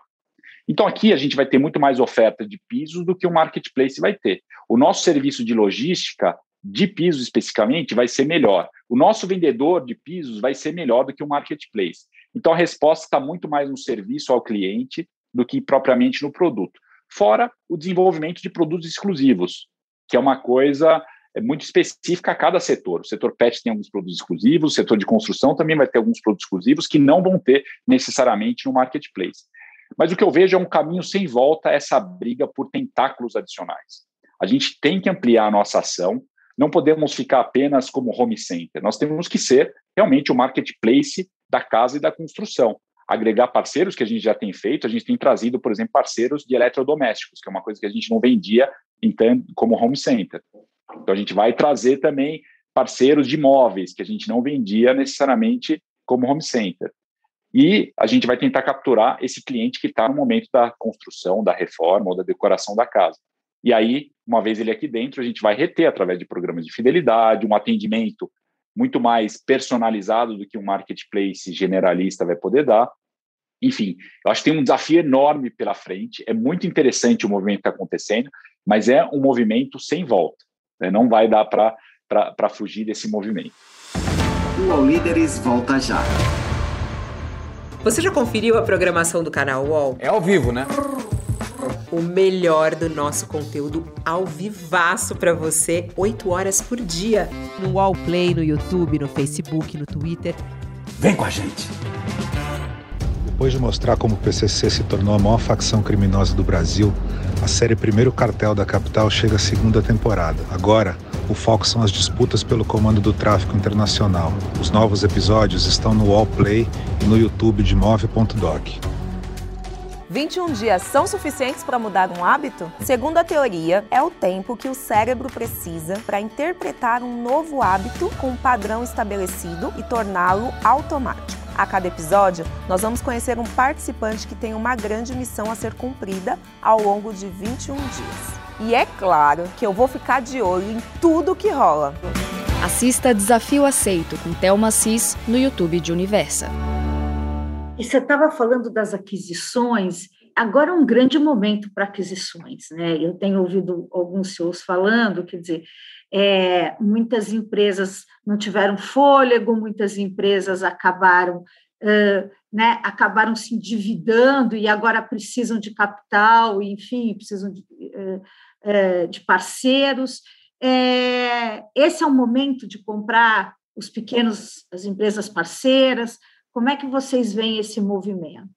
Então aqui a gente vai ter muito mais oferta de pisos do que o marketplace vai ter. O nosso serviço de logística de pisos especificamente vai ser melhor. O nosso vendedor de pisos vai ser melhor do que o marketplace. Então, a resposta está muito mais no serviço ao cliente do que propriamente no produto. Fora o desenvolvimento de produtos exclusivos, que é uma coisa muito específica a cada setor. O setor pet tem alguns produtos exclusivos, o setor de construção também vai ter alguns produtos exclusivos que não vão ter necessariamente no marketplace. Mas o que eu vejo é um caminho sem volta essa briga por tentáculos adicionais. A gente tem que ampliar a nossa ação, não podemos ficar apenas como home center, nós temos que ser realmente o marketplace da casa e da construção. agregar parceiros que a gente já tem feito. A gente tem trazido, por exemplo, parceiros de eletrodomésticos, que é uma coisa que a gente não vendia então, como home center. Então, a gente vai trazer também parceiros de imóveis, que a gente não vendia necessariamente como home center. E a gente vai tentar capturar esse cliente que está no momento da construção, da reforma ou da decoração da casa. E aí, uma vez ele aqui dentro, a gente vai reter através de programas de fidelidade, um atendimento muito mais personalizado do que um marketplace generalista vai poder dar. Enfim, eu acho que tem um desafio enorme pela frente. É muito interessante o movimento que está acontecendo, mas é um movimento sem volta, né? Não vai dar para fugir desse movimento. O UOL Líderes volta já. Você já conferiu a programação do canal UOL? É ao vivo, né? O melhor do nosso conteúdo ao vivaço para você, oito horas por dia. No Wallplay, no YouTube, no Facebook, no Twitter. Vem com a gente! Depois de mostrar como o P C C se tornou a maior facção criminosa do Brasil, a série Primeiro Cartel da Capital chega à segunda temporada. Agora, o foco são as disputas pelo comando do tráfico internacional. Os novos episódios estão no Wallplay e no YouTube de Move ponto doc. vinte e um dias são suficientes para mudar um hábito? Segundo a teoria, é o tempo que o cérebro precisa para interpretar um novo hábito com um padrão estabelecido e torná-lo automático. A cada episódio, nós vamos conhecer um participante que tem uma grande missão a ser cumprida ao longo de vinte e um dias. E é claro que eu vou ficar de olho em tudo que rola. Assista Desafio Aceito com Thelma Assis no YouTube de Universa. E você estava falando das aquisições, agora é um grande momento para aquisições, né? Eu tenho ouvido alguns C E Os falando, quer dizer, é, muitas empresas não tiveram fôlego, muitas empresas acabaram, uh, né, acabaram se endividando e agora precisam de capital, enfim, precisam de, uh, uh, de parceiros. É, esse é o momento de comprar os pequenos, as empresas parceiras. Como é que vocês veem esse movimento?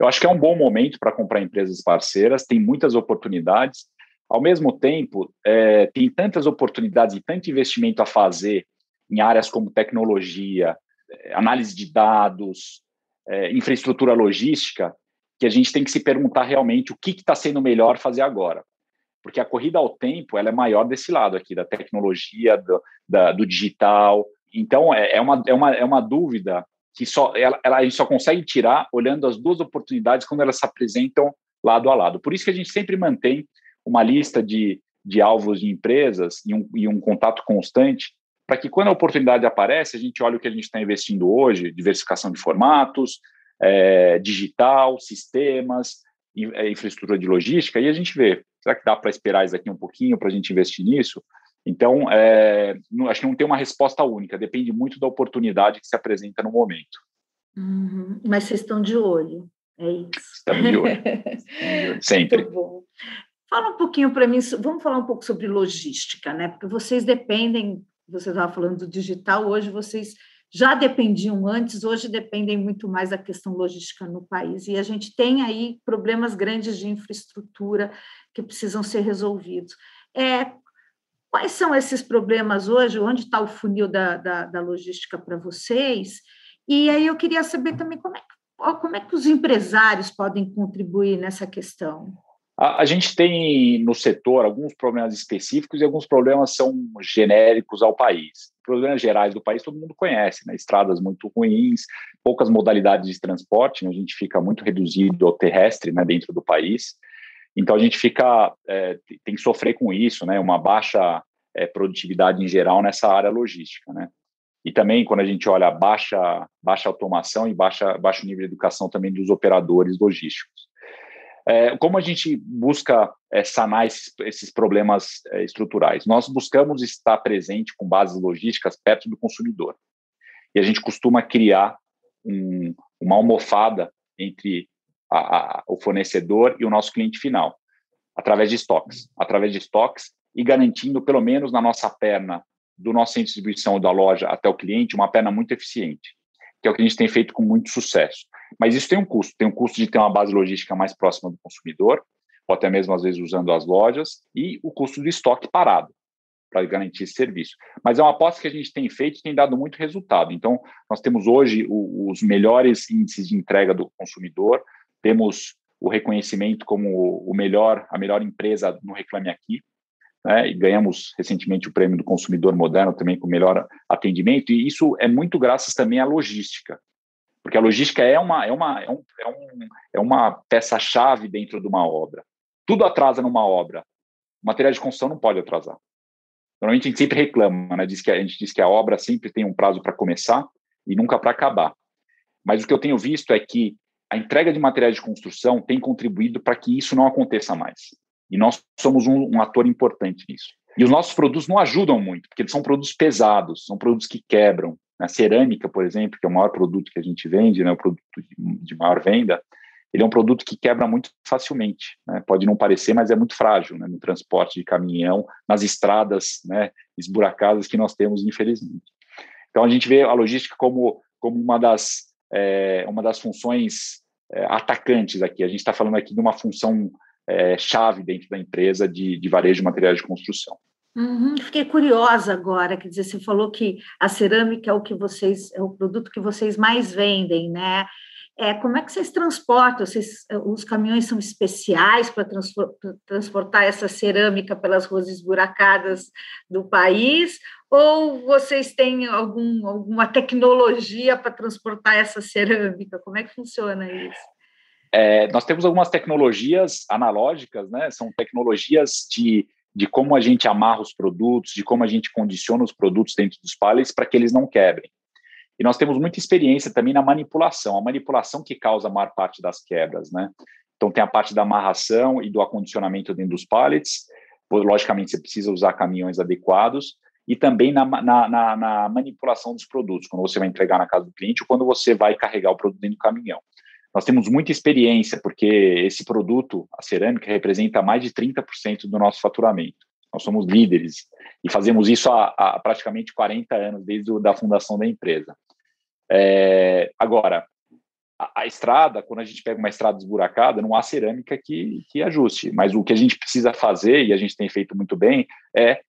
Eu acho que é um bom momento para comprar empresas parceiras, tem muitas oportunidades. Ao mesmo tempo, é, tem tantas oportunidades e tanto investimento a fazer em áreas como tecnologia, análise de dados, é, infraestrutura logística, que a gente tem que se perguntar realmente o que está sendo melhor fazer agora. Porque a corrida ao tempo ela é maior desse lado aqui, da tecnologia, do, da, do digital. Então, é, é, uma, é, uma, é uma dúvida que só, ela, ela, a gente só consegue tirar olhando as duas oportunidades quando elas se apresentam lado a lado. Por isso que a gente sempre mantém uma lista de, de alvos de empresas e um, e um contato constante para que quando a oportunidade aparece, a gente olhe o que a gente está investindo hoje, diversificação de formatos, é, digital, sistemas, infraestrutura de logística, e a gente vê, será que dá para esperar isso aqui um pouquinho para a gente investir nisso? Então, é, não, acho que não tem uma resposta única, depende muito da oportunidade que se apresenta no momento. Uhum, mas vocês estão de olho, é isso. Estamos de olho, estamos de olho. Sempre. Muito bom. Fala um pouquinho para mim, vamos falar um pouco sobre logística, né? Porque vocês dependem, você estava falando do digital, hoje vocês já dependiam antes, hoje dependem muito mais da questão logística no país. E a gente tem aí problemas grandes de infraestrutura que precisam ser resolvidos. É... Quais são esses problemas hoje? Onde está o funil da, da, da logística para vocês? E aí eu queria saber também como é, como é que os empresários podem contribuir nessa questão. A, a gente tem no setor alguns problemas específicos e alguns problemas são genéricos ao país. Problemas gerais do país todo mundo conhece, né? Estradas muito ruins, poucas modalidades de transporte, né? A gente fica muito reduzido ao terrestre, né, dentro do país. Então, a gente fica, é, tem que sofrer com isso, né? Uma baixa é, produtividade em geral nessa área logística, né? E também, quando a gente olha baixa, baixa automação e baixa, baixo nível de educação também dos operadores logísticos. É, como a gente busca é, sanar esses, esses problemas é, estruturais? Nós buscamos estar presente com bases logísticas perto do consumidor. E a gente costuma criar um, uma almofada entre A, a, o fornecedor e o nosso cliente final, através de estoques, através de estoques e garantindo, pelo menos na nossa perna, do nosso centro de distribuição da loja até o cliente, uma perna muito eficiente, que é o que a gente tem feito com muito sucesso. Mas isso tem um custo, tem um custo de ter uma base logística mais próxima do consumidor, ou até mesmo, às vezes, usando as lojas, e o custo do estoque parado. para garantir esse serviço. Mas é uma aposta que a gente tem feito e tem dado muito resultado. Então, nós temos hoje o, os melhores índices de entrega do consumidor, temos o reconhecimento como o melhor, a melhor empresa no Reclame Aqui, né? E ganhamos recentemente o Prêmio do Consumidor Moderno também com o melhor atendimento, e isso é muito graças também à logística, porque a logística é uma, é uma, é um, é um, é uma peça-chave dentro de uma obra. Tudo atrasa numa obra. O material de construção não pode atrasar. Normalmente a gente sempre reclama, né? Diz que a, a gente diz que a obra sempre tem um prazo para começar e nunca para acabar. Mas o que eu tenho visto é que a entrega de materiais de construção tem contribuído para que isso não aconteça mais. E nós somos um, um ator importante nisso. E os nossos produtos não ajudam muito, porque eles são produtos pesados, são produtos que quebram. A cerâmica, por exemplo, que é o maior produto que a gente vende, né, o produto de maior venda, ele é um produto que quebra muito facilmente. Né? Pode não parecer, mas é muito frágil, né, no transporte de caminhão, nas estradas, né, esburacadas que nós temos, infelizmente. Então, a gente vê a logística como, como uma das... É uma das funções é, atacantes aqui. A gente está falando aqui de uma função é, chave dentro da empresa de, de varejo de materiais de construção. Uhum, fiquei curiosa agora, quer dizer, você falou que a cerâmica é o que vocês, é o produto que vocês mais vendem, né? É, como é que vocês transportam? Vocês, os caminhões são especiais para transportar essa cerâmica pelas ruas esburacadas do país? Ou vocês têm algum, alguma tecnologia para transportar essa cerâmica? Como é que funciona isso? É, nós temos algumas tecnologias analógicas, né? São tecnologias de, de como a gente amarra os produtos, de como a gente condiciona os produtos dentro dos pallets para que eles não quebrem. E nós temos muita experiência também na manipulação, a manipulação que causa a maior parte das quebras, né? Então, tem a parte da amarração e do acondicionamento dentro dos pallets. Logicamente, você precisa usar caminhões adequados e também na, na, na, na manipulação dos produtos, quando você vai entregar na casa do cliente ou quando você vai carregar o produto dentro do caminhão. Nós temos muita experiência, porque esse produto, a cerâmica, representa mais de trinta por cento do nosso faturamento. Nós somos líderes e fazemos isso há, há praticamente quarenta anos, desde a fundação da empresa. É, agora, a, a estrada, quando a gente pega uma estrada esburacada, não há cerâmica que, que ajuste, mas o que a gente precisa fazer, e a gente tem feito muito bem, é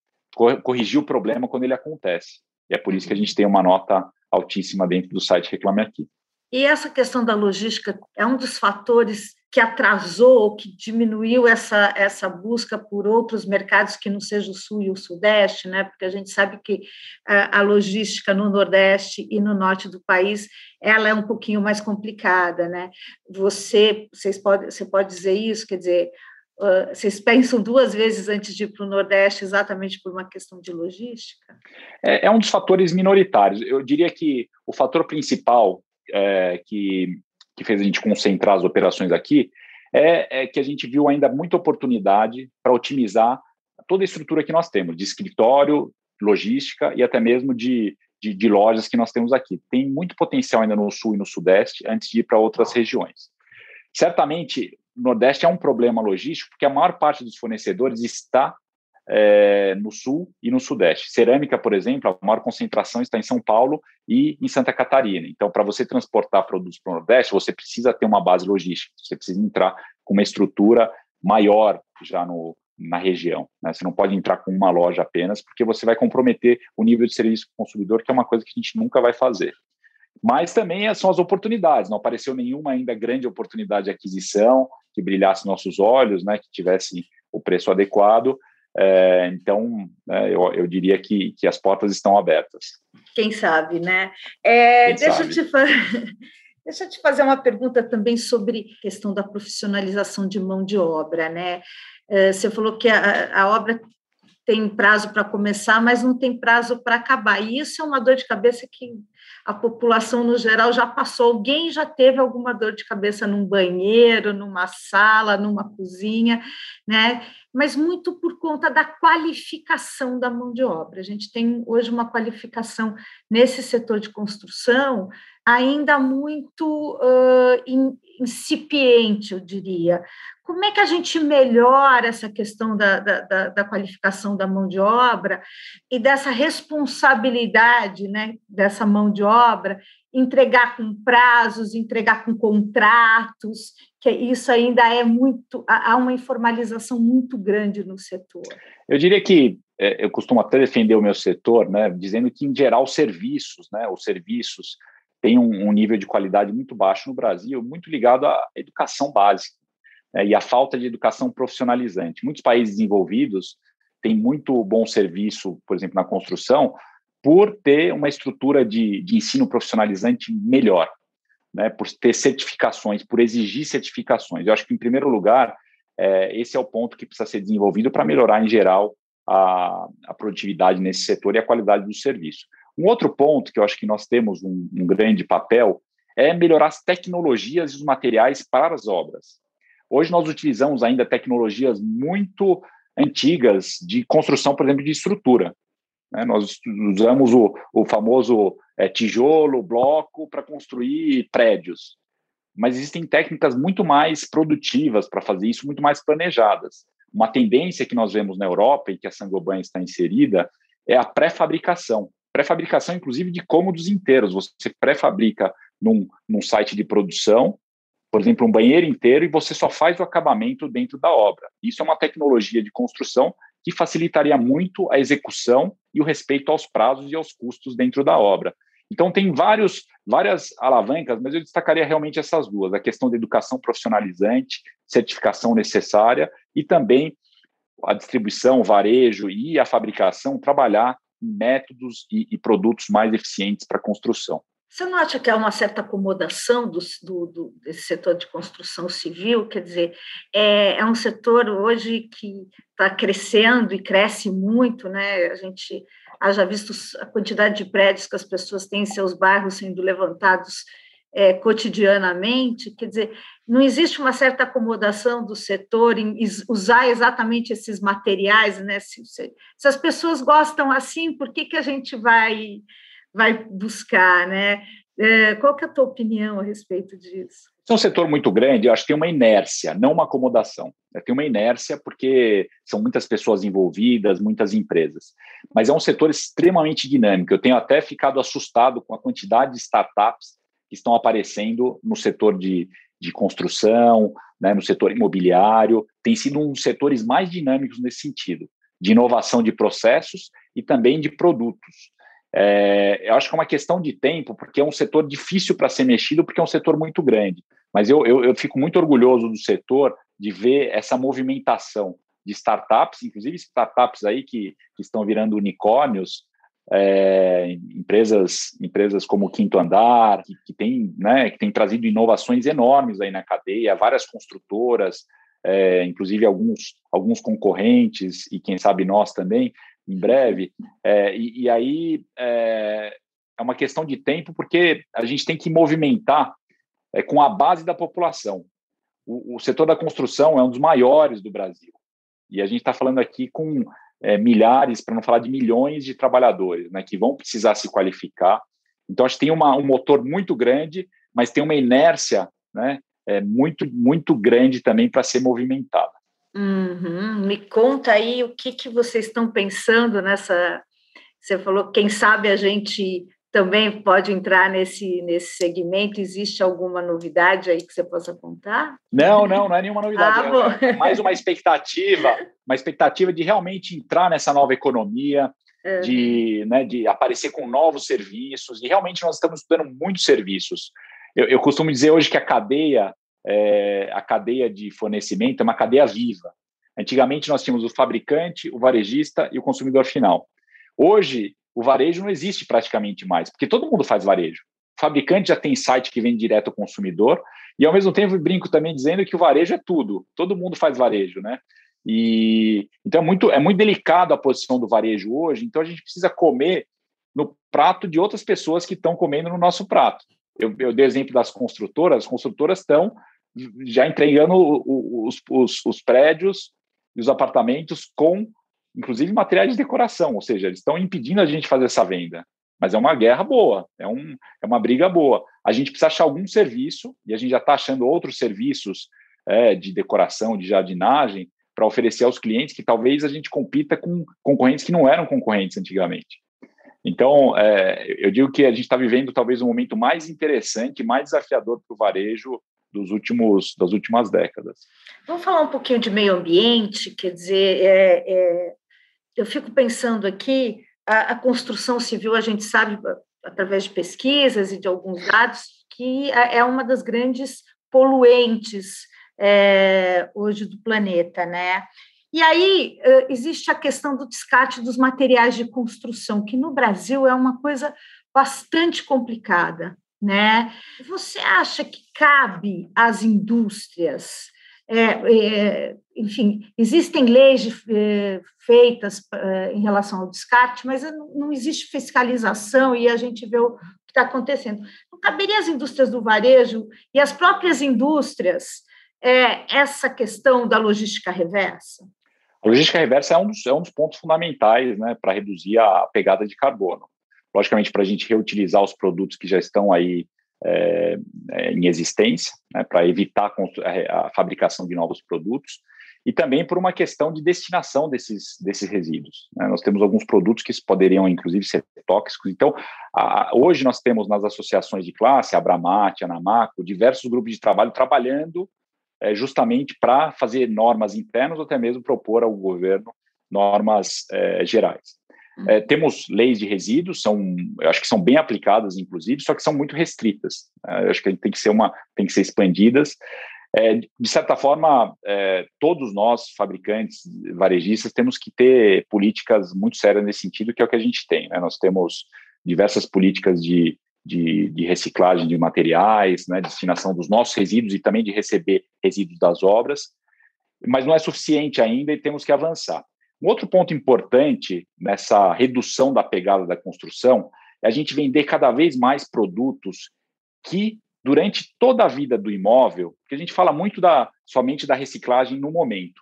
corrigir o problema quando ele acontece. E é por isso que a gente tem uma nota altíssima dentro do site Reclame Aqui. E essa questão da logística é um dos fatores que atrasou ou que diminuiu essa, essa busca por outros mercados que não seja o Sul e o Sudeste, né? Porque a gente sabe que a, a logística no Nordeste e no Norte do país, ela é um pouquinho mais complicada, né? Você, vocês pode, você pode dizer isso, quer dizer, uh, vocês pensam duas vezes antes de ir para o Nordeste exatamente por uma questão de logística? É, é um dos fatores minoritários. Eu diria que o fator principal É, que, que fez a gente concentrar as operações aqui, é, é que a gente viu ainda muita oportunidade para otimizar toda a estrutura que nós temos, de escritório, logística e até mesmo de, de, de lojas que nós temos aqui. Tem muito potencial ainda no Sul e no Sudeste antes de ir para outras regiões. Certamente, o Nordeste é um problema logístico, porque a maior parte dos fornecedores está É, no Sul e no Sudeste. Cerâmica, por exemplo, a maior concentração está em São Paulo e em Santa Catarina. Então, para você transportar produtos para o Nordeste, você precisa ter uma base logística, você precisa entrar com uma estrutura maior já no, na região, né? Você não pode entrar com uma loja apenas, porque você vai comprometer o nível de serviço para o consumidor, que é uma coisa que a gente nunca vai fazer. Mas também são as oportunidades. Não apareceu nenhuma ainda grande oportunidade de aquisição, que brilhasse nossos olhos, né? Que tivesse o preço adequado. É, então, né, eu, eu diria que, que as portas estão abertas. Quem sabe, né? É, Quem deixa, sabe. Eu te fa... deixa eu te fazer uma pergunta também sobre a questão da profissionalização de mão de obra, né? É, você falou que a, a obra tem prazo para começar, mas não tem prazo para acabar. E isso é uma dor de cabeça que a população, no geral, já passou. Alguém já teve alguma dor de cabeça num banheiro, numa sala, numa cozinha, né? Mas muito por conta da qualificação da mão de obra. A gente tem hoje uma qualificação nesse setor de construção ainda muito uh, in, incipiente, eu diria. Como é que a gente melhora essa questão da, da, da qualificação da mão de obra e dessa responsabilidade, né, dessa mão de obra entregar com prazos, entregar com contratos, que isso ainda é muito... Há uma informalização muito grande no setor. Eu diria que, eu costumo até defender o meu setor, né, dizendo que, em geral, serviços, né, os serviços têm um, um nível de qualidade muito baixo no Brasil, muito ligado à educação básica, né, e à falta de educação profissionalizante. Muitos países desenvolvidos têm muito bom serviço, por exemplo, na construção, por ter uma estrutura de, de ensino profissionalizante melhor, né, por ter certificações, por exigir certificações. Eu acho que, em primeiro lugar, é, esse é o ponto que precisa ser desenvolvido para melhorar, em geral, a, a produtividade nesse setor e a qualidade do serviço. Um outro ponto que eu acho que nós temos um, um grande papel é melhorar as tecnologias e os materiais para as obras. Hoje nós utilizamos ainda tecnologias muito antigas de construção, por exemplo, de estrutura. É, nós usamos o, o famoso é, tijolo, bloco, para construir prédios. Mas existem técnicas muito mais produtivas para fazer isso, muito mais planejadas. Uma tendência que nós vemos na Europa, e que a Saint-Gobain está inserida, é a pré-fabricação. Pré-fabricação, inclusive, de cômodos inteiros. Você pré-fabrica num, num site de produção, por exemplo, um banheiro inteiro, e você só faz o acabamento dentro da obra. Isso é uma tecnologia de construção que facilitaria muito a execução e o respeito aos prazos e aos custos dentro da obra. Então, tem vários, várias alavancas, mas eu destacaria realmente essas duas, a questão da educação profissionalizante, certificação necessária, e também a distribuição, o varejo e a fabricação, trabalhar em métodos e, e produtos mais eficientes para a construção. Você não acha que há uma certa acomodação do, do, do, desse setor de construção civil? Quer dizer, é, é um setor hoje que está crescendo e cresce muito, né? A gente já visto a quantidade de prédios que as pessoas têm em seus bairros sendo levantados é, cotidianamente. Quer dizer, não existe uma certa acomodação do setor em usar exatamente esses materiais, né? Se, se, se as pessoas gostam assim, por que, que a gente vai... vai buscar, né? Qual que é a tua opinião a respeito disso? É um setor muito grande, eu acho que tem uma inércia, não uma acomodação. Tem uma inércia porque são muitas pessoas envolvidas, muitas empresas. Mas é um setor extremamente dinâmico. Eu tenho até ficado assustado com a quantidade de startups que estão aparecendo no setor de, de construção, né, no setor imobiliário. Tem sido um dos setores mais dinâmicos nesse sentido, de inovação de processos e também de produtos. É, eu acho que é uma questão de tempo, porque é um setor difícil para ser mexido, porque é um setor muito grande. Mas eu, eu, eu fico muito orgulhoso do setor de ver essa movimentação de startups, inclusive startups aí que, que estão virando unicórnios, é, empresas, empresas como o Quinto Andar, que, que, tem, né, que tem trazido inovações enormes aí na cadeia, várias construtoras, é, inclusive alguns, alguns concorrentes e quem sabe nós também, em breve, é, e, e aí é, é uma questão de tempo, porque a gente tem que movimentar é, com a base da população. O, o setor da construção é um dos maiores do Brasil, e a gente está falando aqui com é, milhares, para não falar de milhões de trabalhadores, né, que vão precisar se qualificar. Então, acho que tem uma, um motor muito grande, mas tem uma inércia, né, é, muito, muito grande também para ser movimentada. Uhum. Me conta aí o que, que vocês estão pensando nessa... Você falou, quem sabe a gente também pode entrar nesse, nesse segmento. Existe alguma novidade aí que você possa contar? Não, não, não é nenhuma novidade. Ah, é mais uma expectativa, uma expectativa de realmente entrar nessa nova economia, é. de, né, de aparecer com novos serviços, e realmente nós estamos estudando muitos serviços. Eu, eu costumo dizer hoje que a cadeia É, a cadeia de fornecimento é uma cadeia viva. Antigamente nós tínhamos o fabricante, o varejista e o consumidor final. Hoje o varejo não existe praticamente mais, porque todo mundo faz varejo. O fabricante já tem site que vende direto ao consumidor, e ao mesmo tempo brinco também dizendo que o varejo é tudo, todo mundo faz varejo, né? E, então é muito, é muito delicado a posição do varejo hoje, então a gente precisa comer no prato de outras pessoas que estão comendo no nosso prato. Eu, eu dei o exemplo das construtoras, as construtoras estão já entregando os, os, os prédios e os apartamentos com, inclusive, materiais de decoração, ou seja, eles estão impedindo a gente fazer essa venda, mas é uma guerra boa, é, um, é uma briga boa. A gente precisa achar algum serviço, e a gente já está achando outros serviços é, de decoração, de jardinagem, para oferecer aos clientes, que talvez a gente compita com concorrentes que não eram concorrentes antigamente. Então, é, eu digo que a gente está vivendo talvez o um momento mais interessante, mais desafiador para o varejo dos últimos, das últimas décadas. Vamos falar um pouquinho de meio ambiente, quer dizer, é, é, eu fico pensando aqui, a, a construção civil, a gente sabe, através de pesquisas e de alguns dados, que é uma das grandes poluentes é, hoje do planeta, né? E aí existe a questão do descarte dos materiais de construção, que no Brasil é uma coisa bastante complicada, né? Você acha que cabe às indústrias? É, é, enfim, existem leis de, é, feitas é, em relação ao descarte, mas não, não existe fiscalização e a gente vê o que está acontecendo. Não caberia às indústrias do varejo e às próprias indústrias é, essa questão da logística reversa? A logística reversa é um dos, é um dos pontos fundamentais, né, para reduzir a pegada de carbono. Logicamente, para a gente reutilizar os produtos que já estão aí é, é, em existência, né, para evitar a, a fabricação de novos produtos, e também por uma questão de destinação desses, desses resíduos, né? Nós temos alguns produtos que poderiam, inclusive, ser tóxicos. Então, a, hoje nós temos nas associações de classe, Abramati, Anamaco, diversos grupos de trabalho trabalhando é, justamente para fazer normas internas ou até mesmo propor ao governo normas é, gerais. É, temos leis de resíduos, são, eu acho que são bem aplicadas, inclusive, só que são muito restritas. É, eu acho que a gente tem que ser uma, tem que ser expandidas. É, de certa forma, é, todos nós, fabricantes, varejistas, temos que ter políticas muito sérias nesse sentido, que é o que a gente tem, né? Nós temos diversas políticas de, de, de reciclagem de materiais, né, destinação dos nossos resíduos e também de receber resíduos das obras, mas não é suficiente ainda e temos que avançar. Um outro ponto importante nessa redução da pegada da construção é a gente vender cada vez mais produtos que, durante toda a vida do imóvel, porque a gente fala muito da, somente da reciclagem no momento,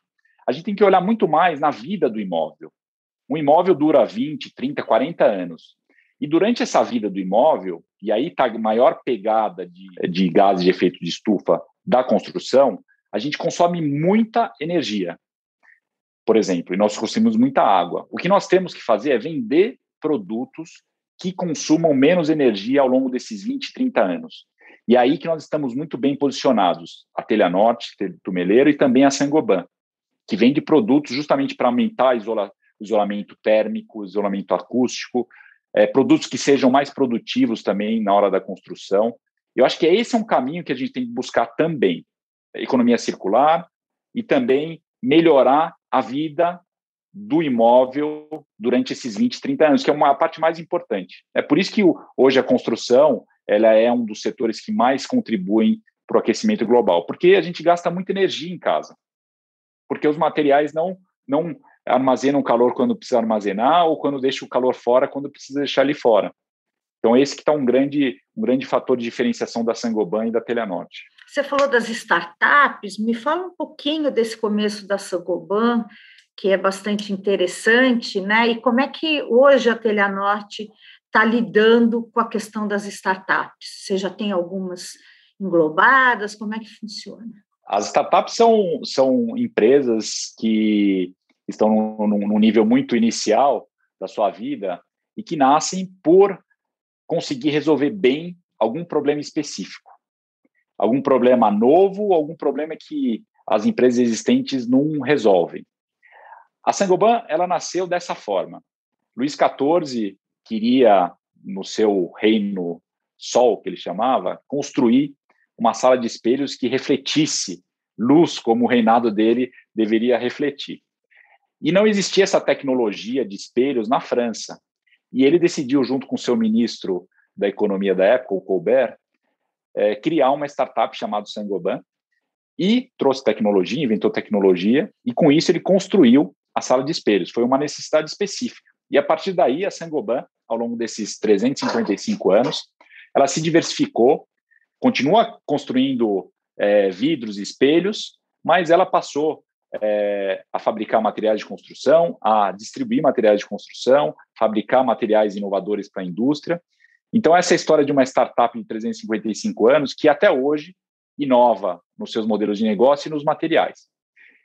a gente tem que olhar muito mais na vida do imóvel. Um imóvel dura vinte, trinta, quarenta anos. E durante essa vida do imóvel, e aí está a maior pegada de, de gases de efeito de estufa da construção, a gente consome muita energia, por exemplo, e nós consumimos muita água. O que nós temos que fazer é vender produtos que consumam menos energia ao longo desses vinte, trinta anos. E é aí que nós estamos muito bem posicionados, a Telhanorte, Tumelero e também a Saint-Gobain, que vende produtos justamente para aumentar isola, isolamento térmico, isolamento acústico, é, produtos que sejam mais produtivos também na hora da construção. Eu acho que esse é um caminho que a gente tem que buscar também, economia circular e também melhorar a vida do imóvel durante esses vinte, trinta anos, que é uma parte mais importante. É por isso que hoje a construção ela é um dos setores que mais contribuem para o aquecimento global, porque a gente gasta muita energia em casa, porque os materiais não, não armazenam calor quando precisa armazenar ou quando deixa o calor fora, quando precisa deixar ele fora. Então, esse que está um grande, um grande fator de diferenciação da Saint-Gobain e da Telhanorte. Você falou das startups, me fala um pouquinho desse começo da Saint-Gobain, que é bastante interessante, né? E como é que hoje a Telhanorte está lidando com a questão das startups? Você já tem algumas englobadas? Como é que funciona? As startups são, são empresas que estão num, num nível muito inicial da sua vida e que nascem por conseguir resolver bem algum problema específico, algum problema novo, algum problema que as empresas existentes não resolvem. A Saint-Gobain, ela nasceu dessa forma. Luís quatorze queria, no seu reino sol, que ele chamava, construir uma sala de espelhos que refletisse luz como o reinado dele deveria refletir. E não existia essa tecnologia de espelhos na França. E ele decidiu, junto com o seu ministro da economia da época, o Colbert, é, criar uma startup chamada Saint-Gobain e trouxe tecnologia, inventou tecnologia, e com isso ele construiu a sala de espelhos. Foi uma necessidade específica. E a partir daí, a Saint-Gobain, ao longo desses trezentos e cinquenta e cinco anos, ela se diversificou, continua construindo é, vidros e espelhos, mas ela passou É, a fabricar materiais de construção, a distribuir materiais de construção, fabricar materiais inovadores para a indústria. Então, essa é a história de uma startup de trezentos e cinquenta e cinco anos que até hoje inova nos seus modelos de negócio e nos materiais.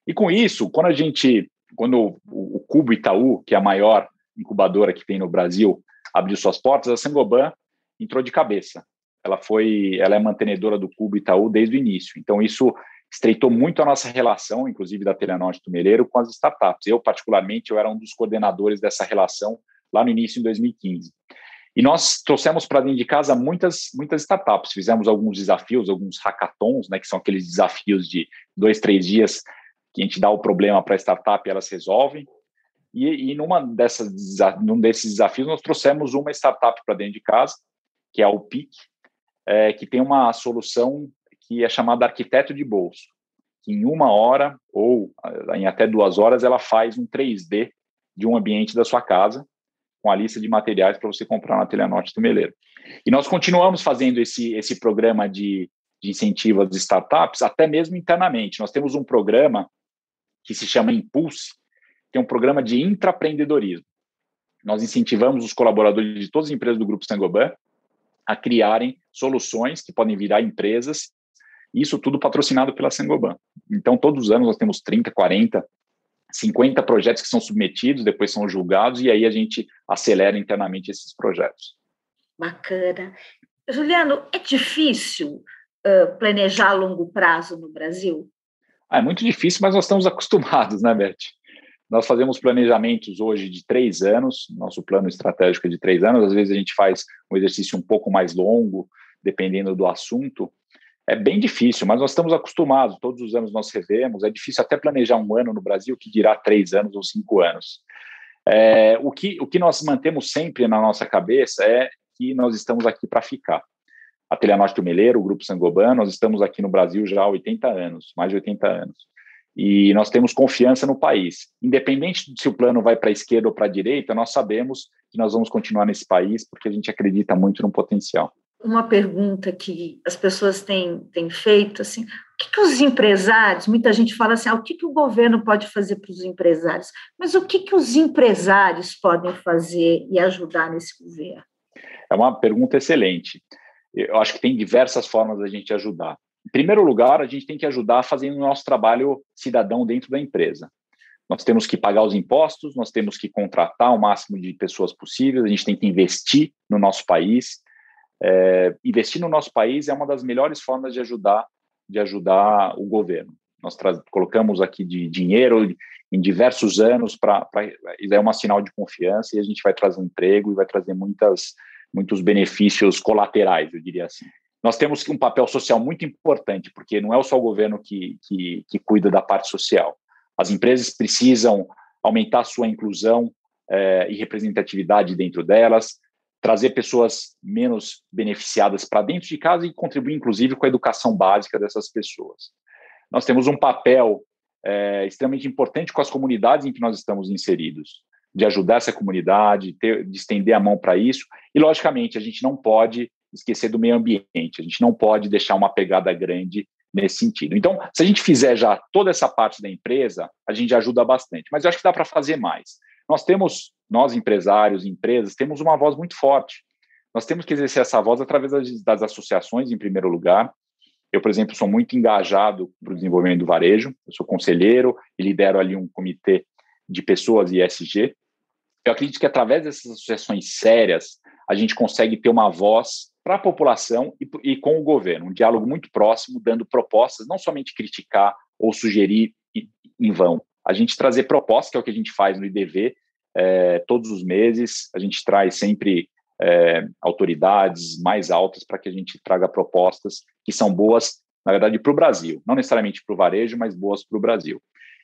E com isso, quando a gente, quando o, o Cubo Itaú, que é a maior incubadora que tem no Brasil, abriu suas portas, a Saint-Gobain entrou de cabeça. Ela, foi, ela é mantenedora do Cubo Itaú desde o início. Então, isso estreitou muito a nossa relação, inclusive da Telhanorte Tumelero, com as startups. Eu, particularmente, eu era um dos coordenadores dessa relação lá no início, em dois mil e quinze. E nós trouxemos para dentro de casa muitas, muitas startups. Fizemos alguns desafios, alguns hackathons, né, que são aqueles desafios de dois, três dias que a gente dá o problema para a startup e elas resolvem. E, e numa dessas, num desses desafios nós trouxemos uma startup para dentro de casa, que é a U P I C, é, que tem uma solução que é chamada arquiteto de bolso, que em uma hora ou em até duas horas ela faz um três D de um ambiente da sua casa, com a lista de materiais para você comprar na Telhanorte Tumelero. E nós continuamos fazendo esse, esse programa de, de incentivo às startups, até mesmo internamente. Nós temos um programa que se chama Impulse, que é um programa de intraempreendedorismo. Nós incentivamos os colaboradores de todas as empresas do Grupo Saint-Gobain a criarem soluções que podem virar empresas, isso tudo patrocinado pela Saint-Gobain. Então, todos os anos nós temos trinta, quarenta, cinquenta projetos que são submetidos, depois são julgados, e aí a gente acelera internamente esses projetos. Bacana. Juliano, é difícil uh, planejar a longo prazo no Brasil? Ah, é muito difícil, mas nós estamos acostumados, né, Beth? Nós fazemos planejamentos hoje de três anos, nosso plano estratégico é de três anos, às vezes a gente faz um exercício um pouco mais longo, dependendo do assunto. É bem difícil, mas nós estamos acostumados, todos os anos nós revemos, é difícil até planejar um ano no Brasil, que dirá três anos ou cinco anos. É, o, que, o que nós mantemos sempre na nossa cabeça é que nós estamos aqui para ficar. A Telhanorte Tumelero, o Grupo Saint-Gobain, nós estamos aqui no Brasil já há oitenta anos, mais de oitenta anos, e nós temos confiança no país. Independente de se o plano vai para a esquerda ou para a direita, nós sabemos que nós vamos continuar nesse país, porque a gente acredita muito no potencial. Uma pergunta que as pessoas têm, têm feito, assim, o que, que os empresários, muita gente fala assim, ah, o que, que o governo pode fazer para os empresários? Mas o que, que os empresários podem fazer e ajudar nesse governo? É uma pergunta excelente. Eu acho que tem diversas formas da gente ajudar. Em primeiro lugar, a gente tem que ajudar fazendo o nosso trabalho cidadão dentro da empresa. Nós temos que pagar os impostos, nós temos que contratar o máximo de pessoas possíveis, a gente tem que investir no nosso país. É, investir no nosso país é uma das melhores formas de ajudar, de ajudar o governo. Nós tra- colocamos aqui de dinheiro em diversos anos, pra, pra, é um sinal de confiança, e a gente vai trazer emprego e vai trazer muitas, muitos benefícios colaterais, eu diria assim. Nós temos um papel social muito importante, porque não é só o governo que, que, que cuida da parte social. As empresas precisam aumentar a sua inclusão é, e representatividade dentro delas, trazer pessoas menos beneficiadas para dentro de casa e contribuir, inclusive, com a educação básica dessas pessoas. Nós temos um papel é, extremamente importante com as comunidades em que nós estamos inseridos, de ajudar essa comunidade, ter, de estender a mão para isso. E, logicamente, a gente não pode esquecer do meio ambiente, a gente não pode deixar uma pegada grande nesse sentido. Então, se a gente fizer já toda essa parte da empresa, a gente já ajuda bastante. Mas eu acho que dá para fazer mais. Nós temos, nós empresários, empresas, temos uma voz muito forte. Nós temos que exercer essa voz através das, das associações, em primeiro lugar. Eu, por exemplo, sou muito engajado para o desenvolvimento do varejo, eu sou conselheiro e lidero ali um comitê de pessoas E S G. Eu acredito que através dessas associações sérias, a gente consegue ter uma voz para a população e, e com o governo, um diálogo muito próximo, dando propostas, não somente criticar ou sugerir em vão. A gente trazer propostas, que é o que a gente faz no I D V, é, todos os meses, a gente traz sempre é, autoridades mais altas para que a gente traga propostas que são boas, na verdade, para o Brasil, não necessariamente para o varejo, mas boas para o Brasil.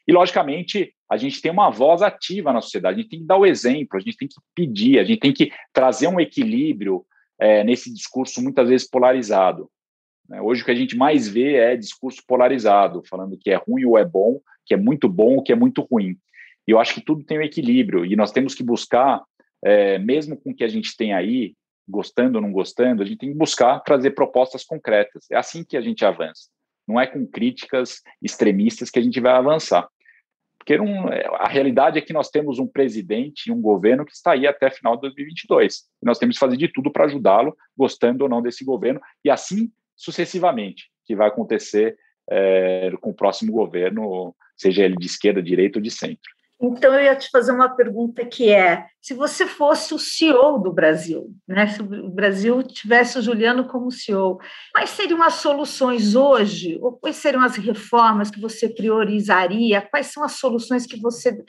E, logicamente, a gente tem uma voz ativa na sociedade, a gente tem que dar o exemplo, a gente tem que pedir, a gente tem que trazer um equilíbrio é, nesse discurso muitas vezes polarizado. Hoje o que a gente mais vê é discurso polarizado, falando que é ruim ou é bom, que é muito bom ou que é muito ruim. E eu acho que tudo tem um equilíbrio, e nós temos que buscar, é, mesmo com o que a gente tem aí, gostando ou não gostando, a gente tem que buscar trazer propostas concretas. É assim que a gente avança. Não é com críticas extremistas que a gente vai avançar. Porque não, a realidade é que nós temos um presidente e um governo que está aí até a final de dois mil e vinte e dois. E nós temos que fazer de tudo para ajudá-lo, gostando ou não desse governo, e assim sucessivamente, que vai acontecer é, com o próximo governo, seja ele de esquerda, direita ou de centro. Então, eu ia te fazer uma pergunta que é, se você fosse o C E O do Brasil, né? Se o Brasil tivesse o Juliano como C E O, quais seriam as soluções hoje? Ou quais seriam as reformas que você priorizaria? Quais são as soluções que você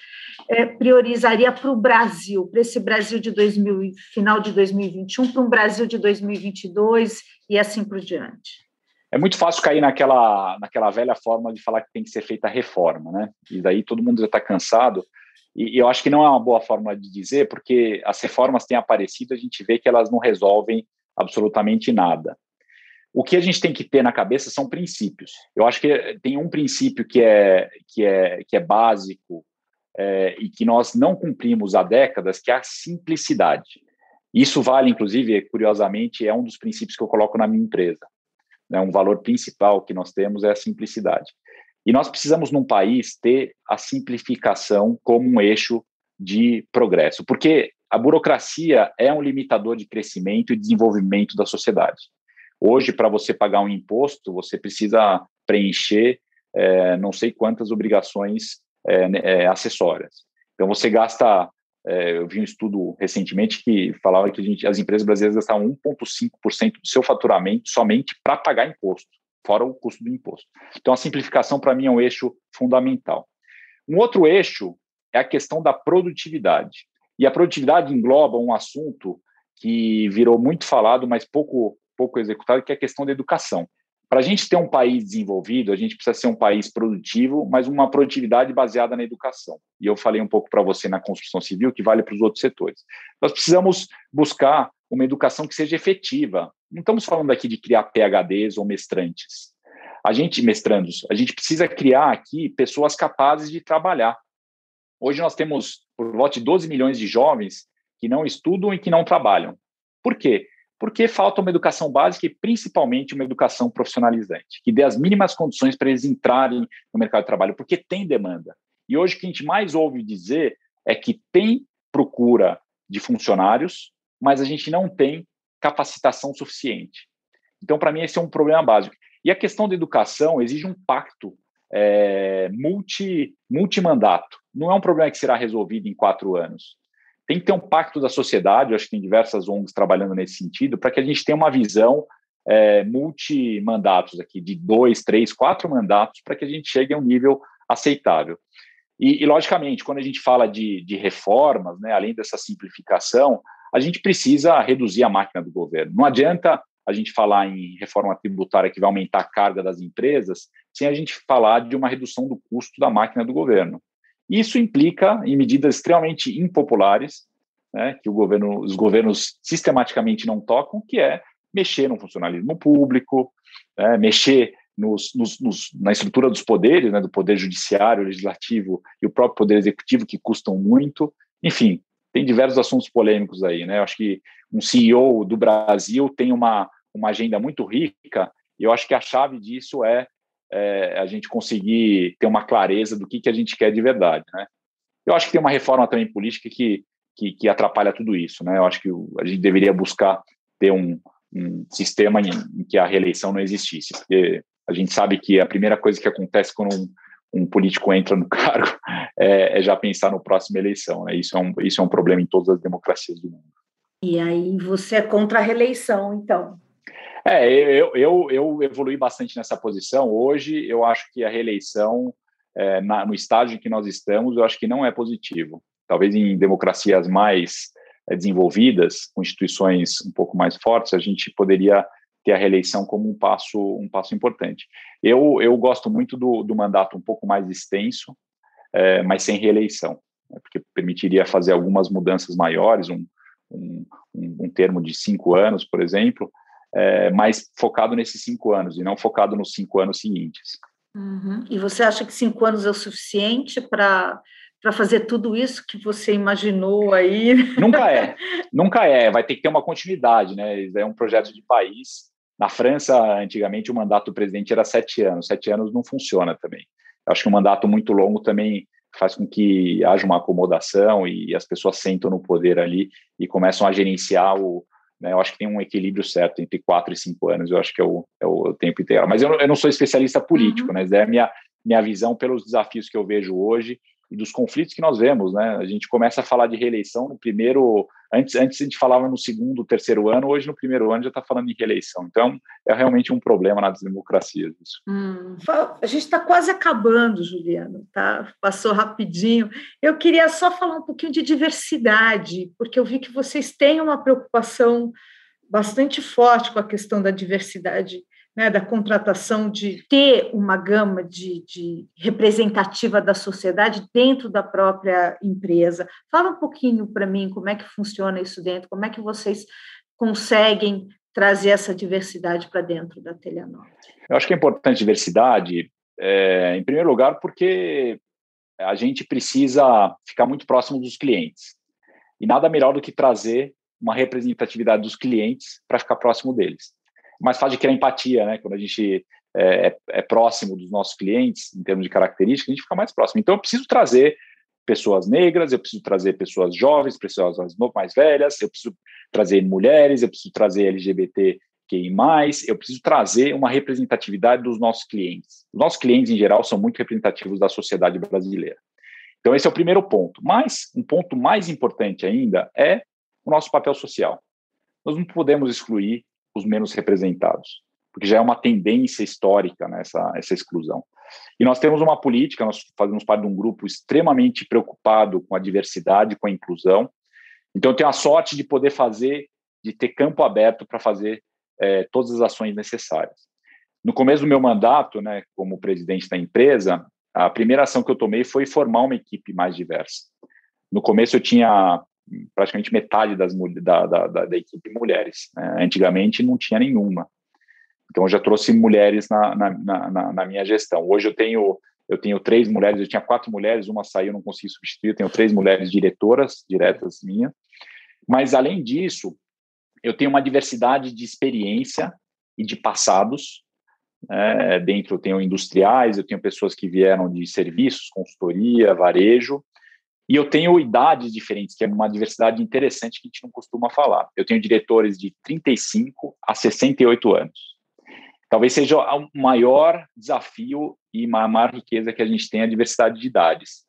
é, priorizaria para o Brasil, para esse Brasil de dois mil, final de dois mil e vinte e um, para um Brasil de dois mil e vinte e dois e assim por diante? É muito fácil cair naquela, naquela velha forma de falar que tem que ser feita a reforma, né? E daí todo mundo já está cansado. E, e eu acho que não é uma boa forma de dizer, porque as reformas têm aparecido, a gente vê que elas não resolvem absolutamente nada. O que a gente tem que ter na cabeça são princípios. Eu acho que tem um princípio que é, que é, que é básico é, e que nós não cumprimos há décadas, que é a simplicidade. Isso vale, inclusive, curiosamente, é um dos princípios que eu coloco na minha empresa. Um valor principal que nós temos é a simplicidade. E nós precisamos, num país, ter a simplificação como um eixo de progresso, porque a burocracia é um limitador de crescimento e desenvolvimento da sociedade. Hoje, para você pagar um imposto, você precisa preencher é, não sei quantas obrigações é, é, acessórias. Então, você gasta... É, eu vi um estudo recentemente que falava que a gente, as empresas brasileiras gastavam um vírgula cinco por cento do seu faturamento somente para pagar imposto, fora o custo do imposto. Então, a simplificação, para mim, é um eixo fundamental. Um outro eixo é a questão da produtividade. E a produtividade engloba um assunto que virou muito falado, mas pouco, pouco executado, que é a questão da educação. Para a gente ter um país desenvolvido, a gente precisa ser um país produtivo, mas uma produtividade baseada na educação. E eu falei um pouco para você na construção civil, que vale para os outros setores. Nós precisamos buscar uma educação que seja efetiva. Não estamos falando aqui de criar PhDs ou mestrantes. A gente, mestrandos, a gente precisa criar aqui pessoas capazes de trabalhar. Hoje nós temos por volta de doze milhões de jovens que não estudam e que não trabalham. Por quê? Porque falta uma educação básica e, principalmente, uma educação profissionalizante, que dê as mínimas condições para eles entrarem no mercado de trabalho, porque tem demanda. E hoje o que a gente mais ouve dizer é que tem procura de funcionários, mas a gente não tem capacitação suficiente. Então, para mim, esse é um problema básico. E a questão da educação exige um pacto é, multi, multimandato. Não é um problema que será resolvido em quatro anos. Tem que ter um pacto da sociedade, eu acho que tem diversas O N Gs trabalhando nesse sentido, para que a gente tenha uma visão é, multimandatos aqui, de dois, três, quatro mandatos, para que a gente chegue a um nível aceitável. E, e logicamente, quando a gente fala de, de reformas, né, além dessa simplificação, a gente precisa reduzir a máquina do governo. Não adianta a gente falar em reforma tributária que vai aumentar a carga das empresas sem a gente falar de uma redução do custo da máquina do governo. Isso implica em medidas extremamente impopulares, né, que o governo, os governos sistematicamente não tocam, que é mexer no funcionalismo público, né, mexer nos, nos, nos, na estrutura dos poderes, né, do poder judiciário, legislativo e o próprio poder executivo, que custam muito. Enfim, tem diversos assuntos polêmicos aí, né? Eu acho que um C E O do Brasil tem uma, uma agenda muito rica, e eu acho que a chave disso é É, a gente conseguir ter uma clareza do que, que a gente quer de verdade, né? Eu acho que tem uma reforma também política que, que, que atrapalha tudo isso, né? Eu acho que a gente deveria buscar ter um, um sistema em, em que a reeleição não existisse, porque a gente sabe que a primeira coisa que acontece quando um, um político entra no cargo é, é já pensar na próxima eleição, né? Isso é um, isso é um problema em todas as democracias do mundo. E aí você é contra a reeleição, então? É, eu, eu, eu evolui bastante nessa posição. Hoje, eu acho que a reeleição, é, na, no estágio que nós estamos, eu acho que não é positivo. Talvez em democracias mais é, desenvolvidas, com instituições um pouco mais fortes, a gente poderia ter a reeleição como um passo, um passo importante. Eu, eu gosto muito do, do mandato um pouco mais extenso, é, mas sem reeleição, né, porque permitiria fazer algumas mudanças maiores, um, um, um, um termo de cinco anos, por exemplo, É, mais focado nesses cinco anos e não focado nos cinco anos seguintes. Uhum. E você acha que cinco anos é o suficiente para fazer tudo isso que você imaginou aí? Nunca é, nunca é. Vai ter que ter uma continuidade, né? É um projeto de país. Na França, antigamente, o mandato do presidente era sete anos. Sete anos não funciona também. Eu acho que um mandato muito longo também faz com que haja uma acomodação e as pessoas sentam no poder ali e começam a gerenciar o... Eu acho que tem um equilíbrio certo entre quatro e cinco anos, eu acho que é o, é o tempo integral. Mas eu não, eu não sou especialista político, uhum, né? É a minha, minha visão pelos desafios que eu vejo hoje e dos conflitos que nós vemos, né? A gente começa a falar de reeleição no primeiro... Antes, antes a gente falava no segundo, terceiro ano, hoje no primeiro ano já está falando em reeleição. Então, é realmente um problema nas democracias isso. Hum, a gente está quase acabando, Juliano, tá? Passou rapidinho. Eu queria só falar um pouquinho de diversidade, porque eu vi que vocês têm uma preocupação bastante forte com a questão da diversidade, né, da contratação, de ter uma gama de, de representativa da sociedade dentro da própria empresa. Fala um pouquinho para mim como é que funciona isso dentro, como é que vocês conseguem trazer essa diversidade para dentro da Telhanorte. Eu acho que é importante a diversidade, é, em primeiro lugar, porque a gente precisa ficar muito próximo dos clientes. E nada melhor do que trazer uma representatividade dos clientes para ficar próximo deles. Mais fácil de criar empatia, né? Quando a gente é, é próximo dos nossos clientes, em termos de características, a gente fica mais próximo. Então, eu preciso trazer pessoas negras, eu preciso trazer pessoas jovens, pessoas mais velhas, eu preciso trazer mulheres, eu preciso trazer L G B T Q I mais, eu preciso trazer uma representatividade dos nossos clientes. Os nossos clientes, em geral, são muito representativos da sociedade brasileira. Então, esse é o primeiro ponto. Mas, um ponto mais importante ainda é o nosso papel social. Nós não podemos excluir os menos representados, porque já é uma tendência histórica, né, essa, essa exclusão. E nós temos uma política, nós fazemos parte de um grupo extremamente preocupado com a diversidade, com a inclusão. Então, eu tenho a sorte de poder fazer, de ter campo aberto para fazer é, todas as ações necessárias. No começo do meu mandato, né, como presidente da empresa, a primeira ação que eu tomei foi formar uma equipe mais diversa. No começo, eu tinha praticamente metade das, da, da, da equipe mulheres, né? Antigamente não tinha nenhuma, então eu já trouxe mulheres na, na, na, na minha gestão. Hoje eu tenho, eu tenho três mulheres, eu tinha quatro mulheres, uma saiu, não consegui substituir, eu tenho três mulheres diretoras, diretas minha, mas além disso, eu tenho uma diversidade de experiência e de passados, né? Dentro eu tenho industriais, eu tenho pessoas que vieram de serviços, consultoria, varejo. E eu tenho idades diferentes, que é uma diversidade interessante que a gente não costuma falar. Eu tenho diretores de trinta e cinco a sessenta e oito anos. Talvez seja o maior desafio e a maior riqueza que a gente tem, a diversidade de idades.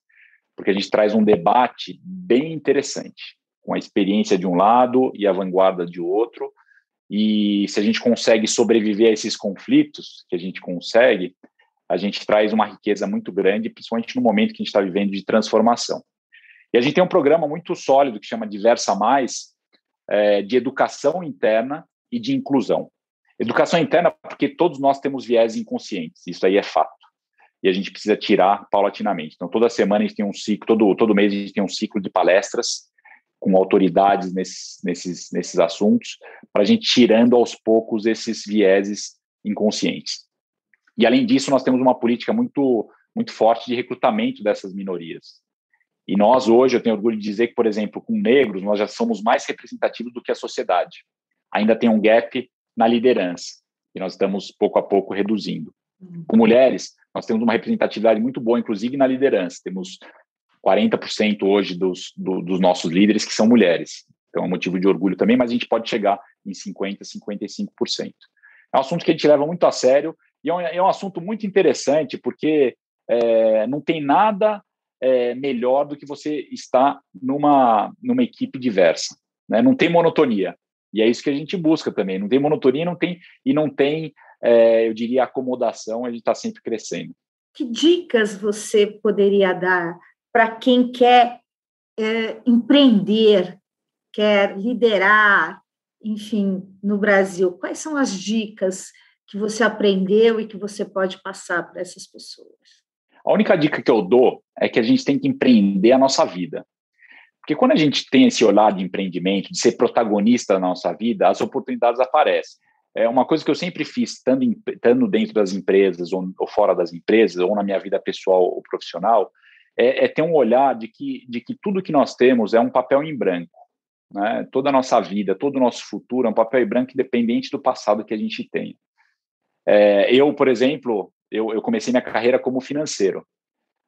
Porque a gente traz um debate bem interessante, com a experiência de um lado e a vanguarda de outro. E se a gente consegue sobreviver a esses conflitos, que a gente consegue, a gente traz uma riqueza muito grande, principalmente no momento que a gente está vivendo de transformação. E a gente tem um programa muito sólido que chama Diversa Mais, é, de educação interna e de inclusão. Educação interna porque todos nós temos viés inconscientes, isso aí é fato. E a gente precisa tirar paulatinamente. Então, toda semana a gente tem um ciclo, todo, todo mês a gente tem um ciclo de palestras com autoridades nesses, nesses, nesses assuntos, para a gente tirando aos poucos esses vieses inconscientes. E, além disso, nós temos uma política muito, muito forte de recrutamento dessas minorias. E nós, hoje, eu tenho orgulho de dizer que, por exemplo, com negros, nós já somos mais representativos do que a sociedade. Ainda tem um gap na liderança, que nós estamos, pouco a pouco, reduzindo. Com mulheres, nós temos uma representatividade muito boa, inclusive na liderança. Temos quarenta por cento hoje dos, do, dos nossos líderes que são mulheres. Então, é um motivo de orgulho também, mas a gente pode chegar em cinquenta por cento, cinquenta e cinco por cento. É um assunto que a gente leva muito a sério e é um, é um assunto muito interessante, porque é, não tem nada... É melhor do que você estar numa, numa equipe diversa, né? Não tem monotonia, e é isso que a gente busca também, não tem monotonia não tem, e não tem, é, eu diria, acomodação, a gente está sempre crescendo. Que dicas você poderia dar para quem quer é, empreender, quer liderar, enfim, no Brasil? Quais são as dicas que você aprendeu e que você pode passar para essas pessoas? A única dica que eu dou é que a gente tem que empreender a nossa vida. Porque quando a gente tem esse olhar de empreendimento, de ser protagonista da nossa vida, as oportunidades aparecem. É uma coisa que eu sempre fiz, estando, em, estando dentro das empresas ou, ou fora das empresas, ou na minha vida pessoal ou profissional, é, é ter um olhar de que, de que tudo que nós temos é um papel em branco, né? Toda a nossa vida, todo o nosso futuro é um papel em branco, independente do passado que a gente tem. É, eu, por exemplo... Eu, eu comecei minha carreira como financeiro,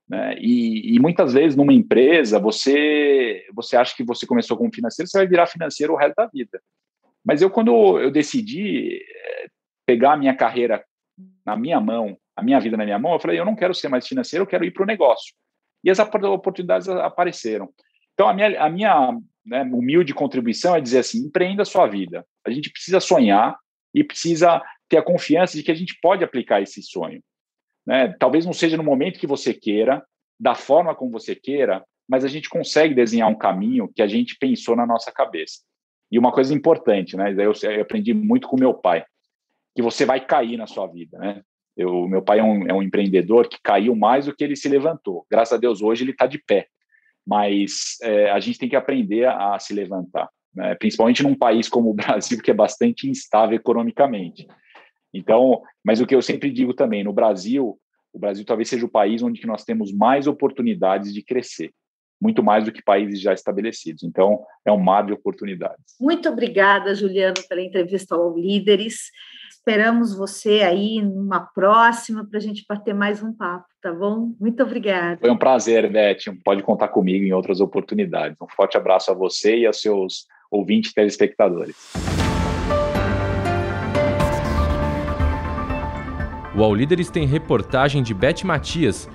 né? E, e muitas vezes numa empresa você, você acha que você começou como financeiro, você vai virar financeiro o resto da vida. Mas eu, quando eu decidi pegar a minha carreira na minha mão, a minha vida na minha mão, eu falei, eu não quero ser mais financeiro, eu quero ir para o negócio. e as oportunidades apareceram. Então, a minha, a minha né, humilde contribuição é dizer assim, empreenda a sua vida. A gente precisa sonhar e precisa ter a confiança de que a gente pode aplicar esse sonho. Né? Talvez não seja no momento que você queira, da forma como você queira, mas a gente consegue desenhar um caminho que a gente pensou na nossa cabeça. E uma coisa importante, né? Eu, eu aprendi muito com meu pai, que você vai cair na sua vida, né? Eu, meu pai é um, é um empreendedor que caiu mais do que ele se levantou. Graças a Deus, hoje ele está de pé. Mas é, a gente tem que aprender a, a se levantar, né? Principalmente num país como o Brasil, que é bastante instável economicamente. Então, mas o que eu sempre digo também, no Brasil, o Brasil talvez seja o país onde que nós temos mais oportunidades de crescer, muito mais do que países já estabelecidos. Então, é um mar de oportunidades. Muito obrigada, Juliano, pela entrevista ao Líderes. Esperamos você aí numa próxima para a gente bater mais um papo, tá bom? Muito obrigada. Foi um prazer, Beth. Pode contar comigo em outras oportunidades. Um forte abraço a você e aos seus ouvintes e telespectadores. O UOL Líderes tem reportagem de Beth Matias.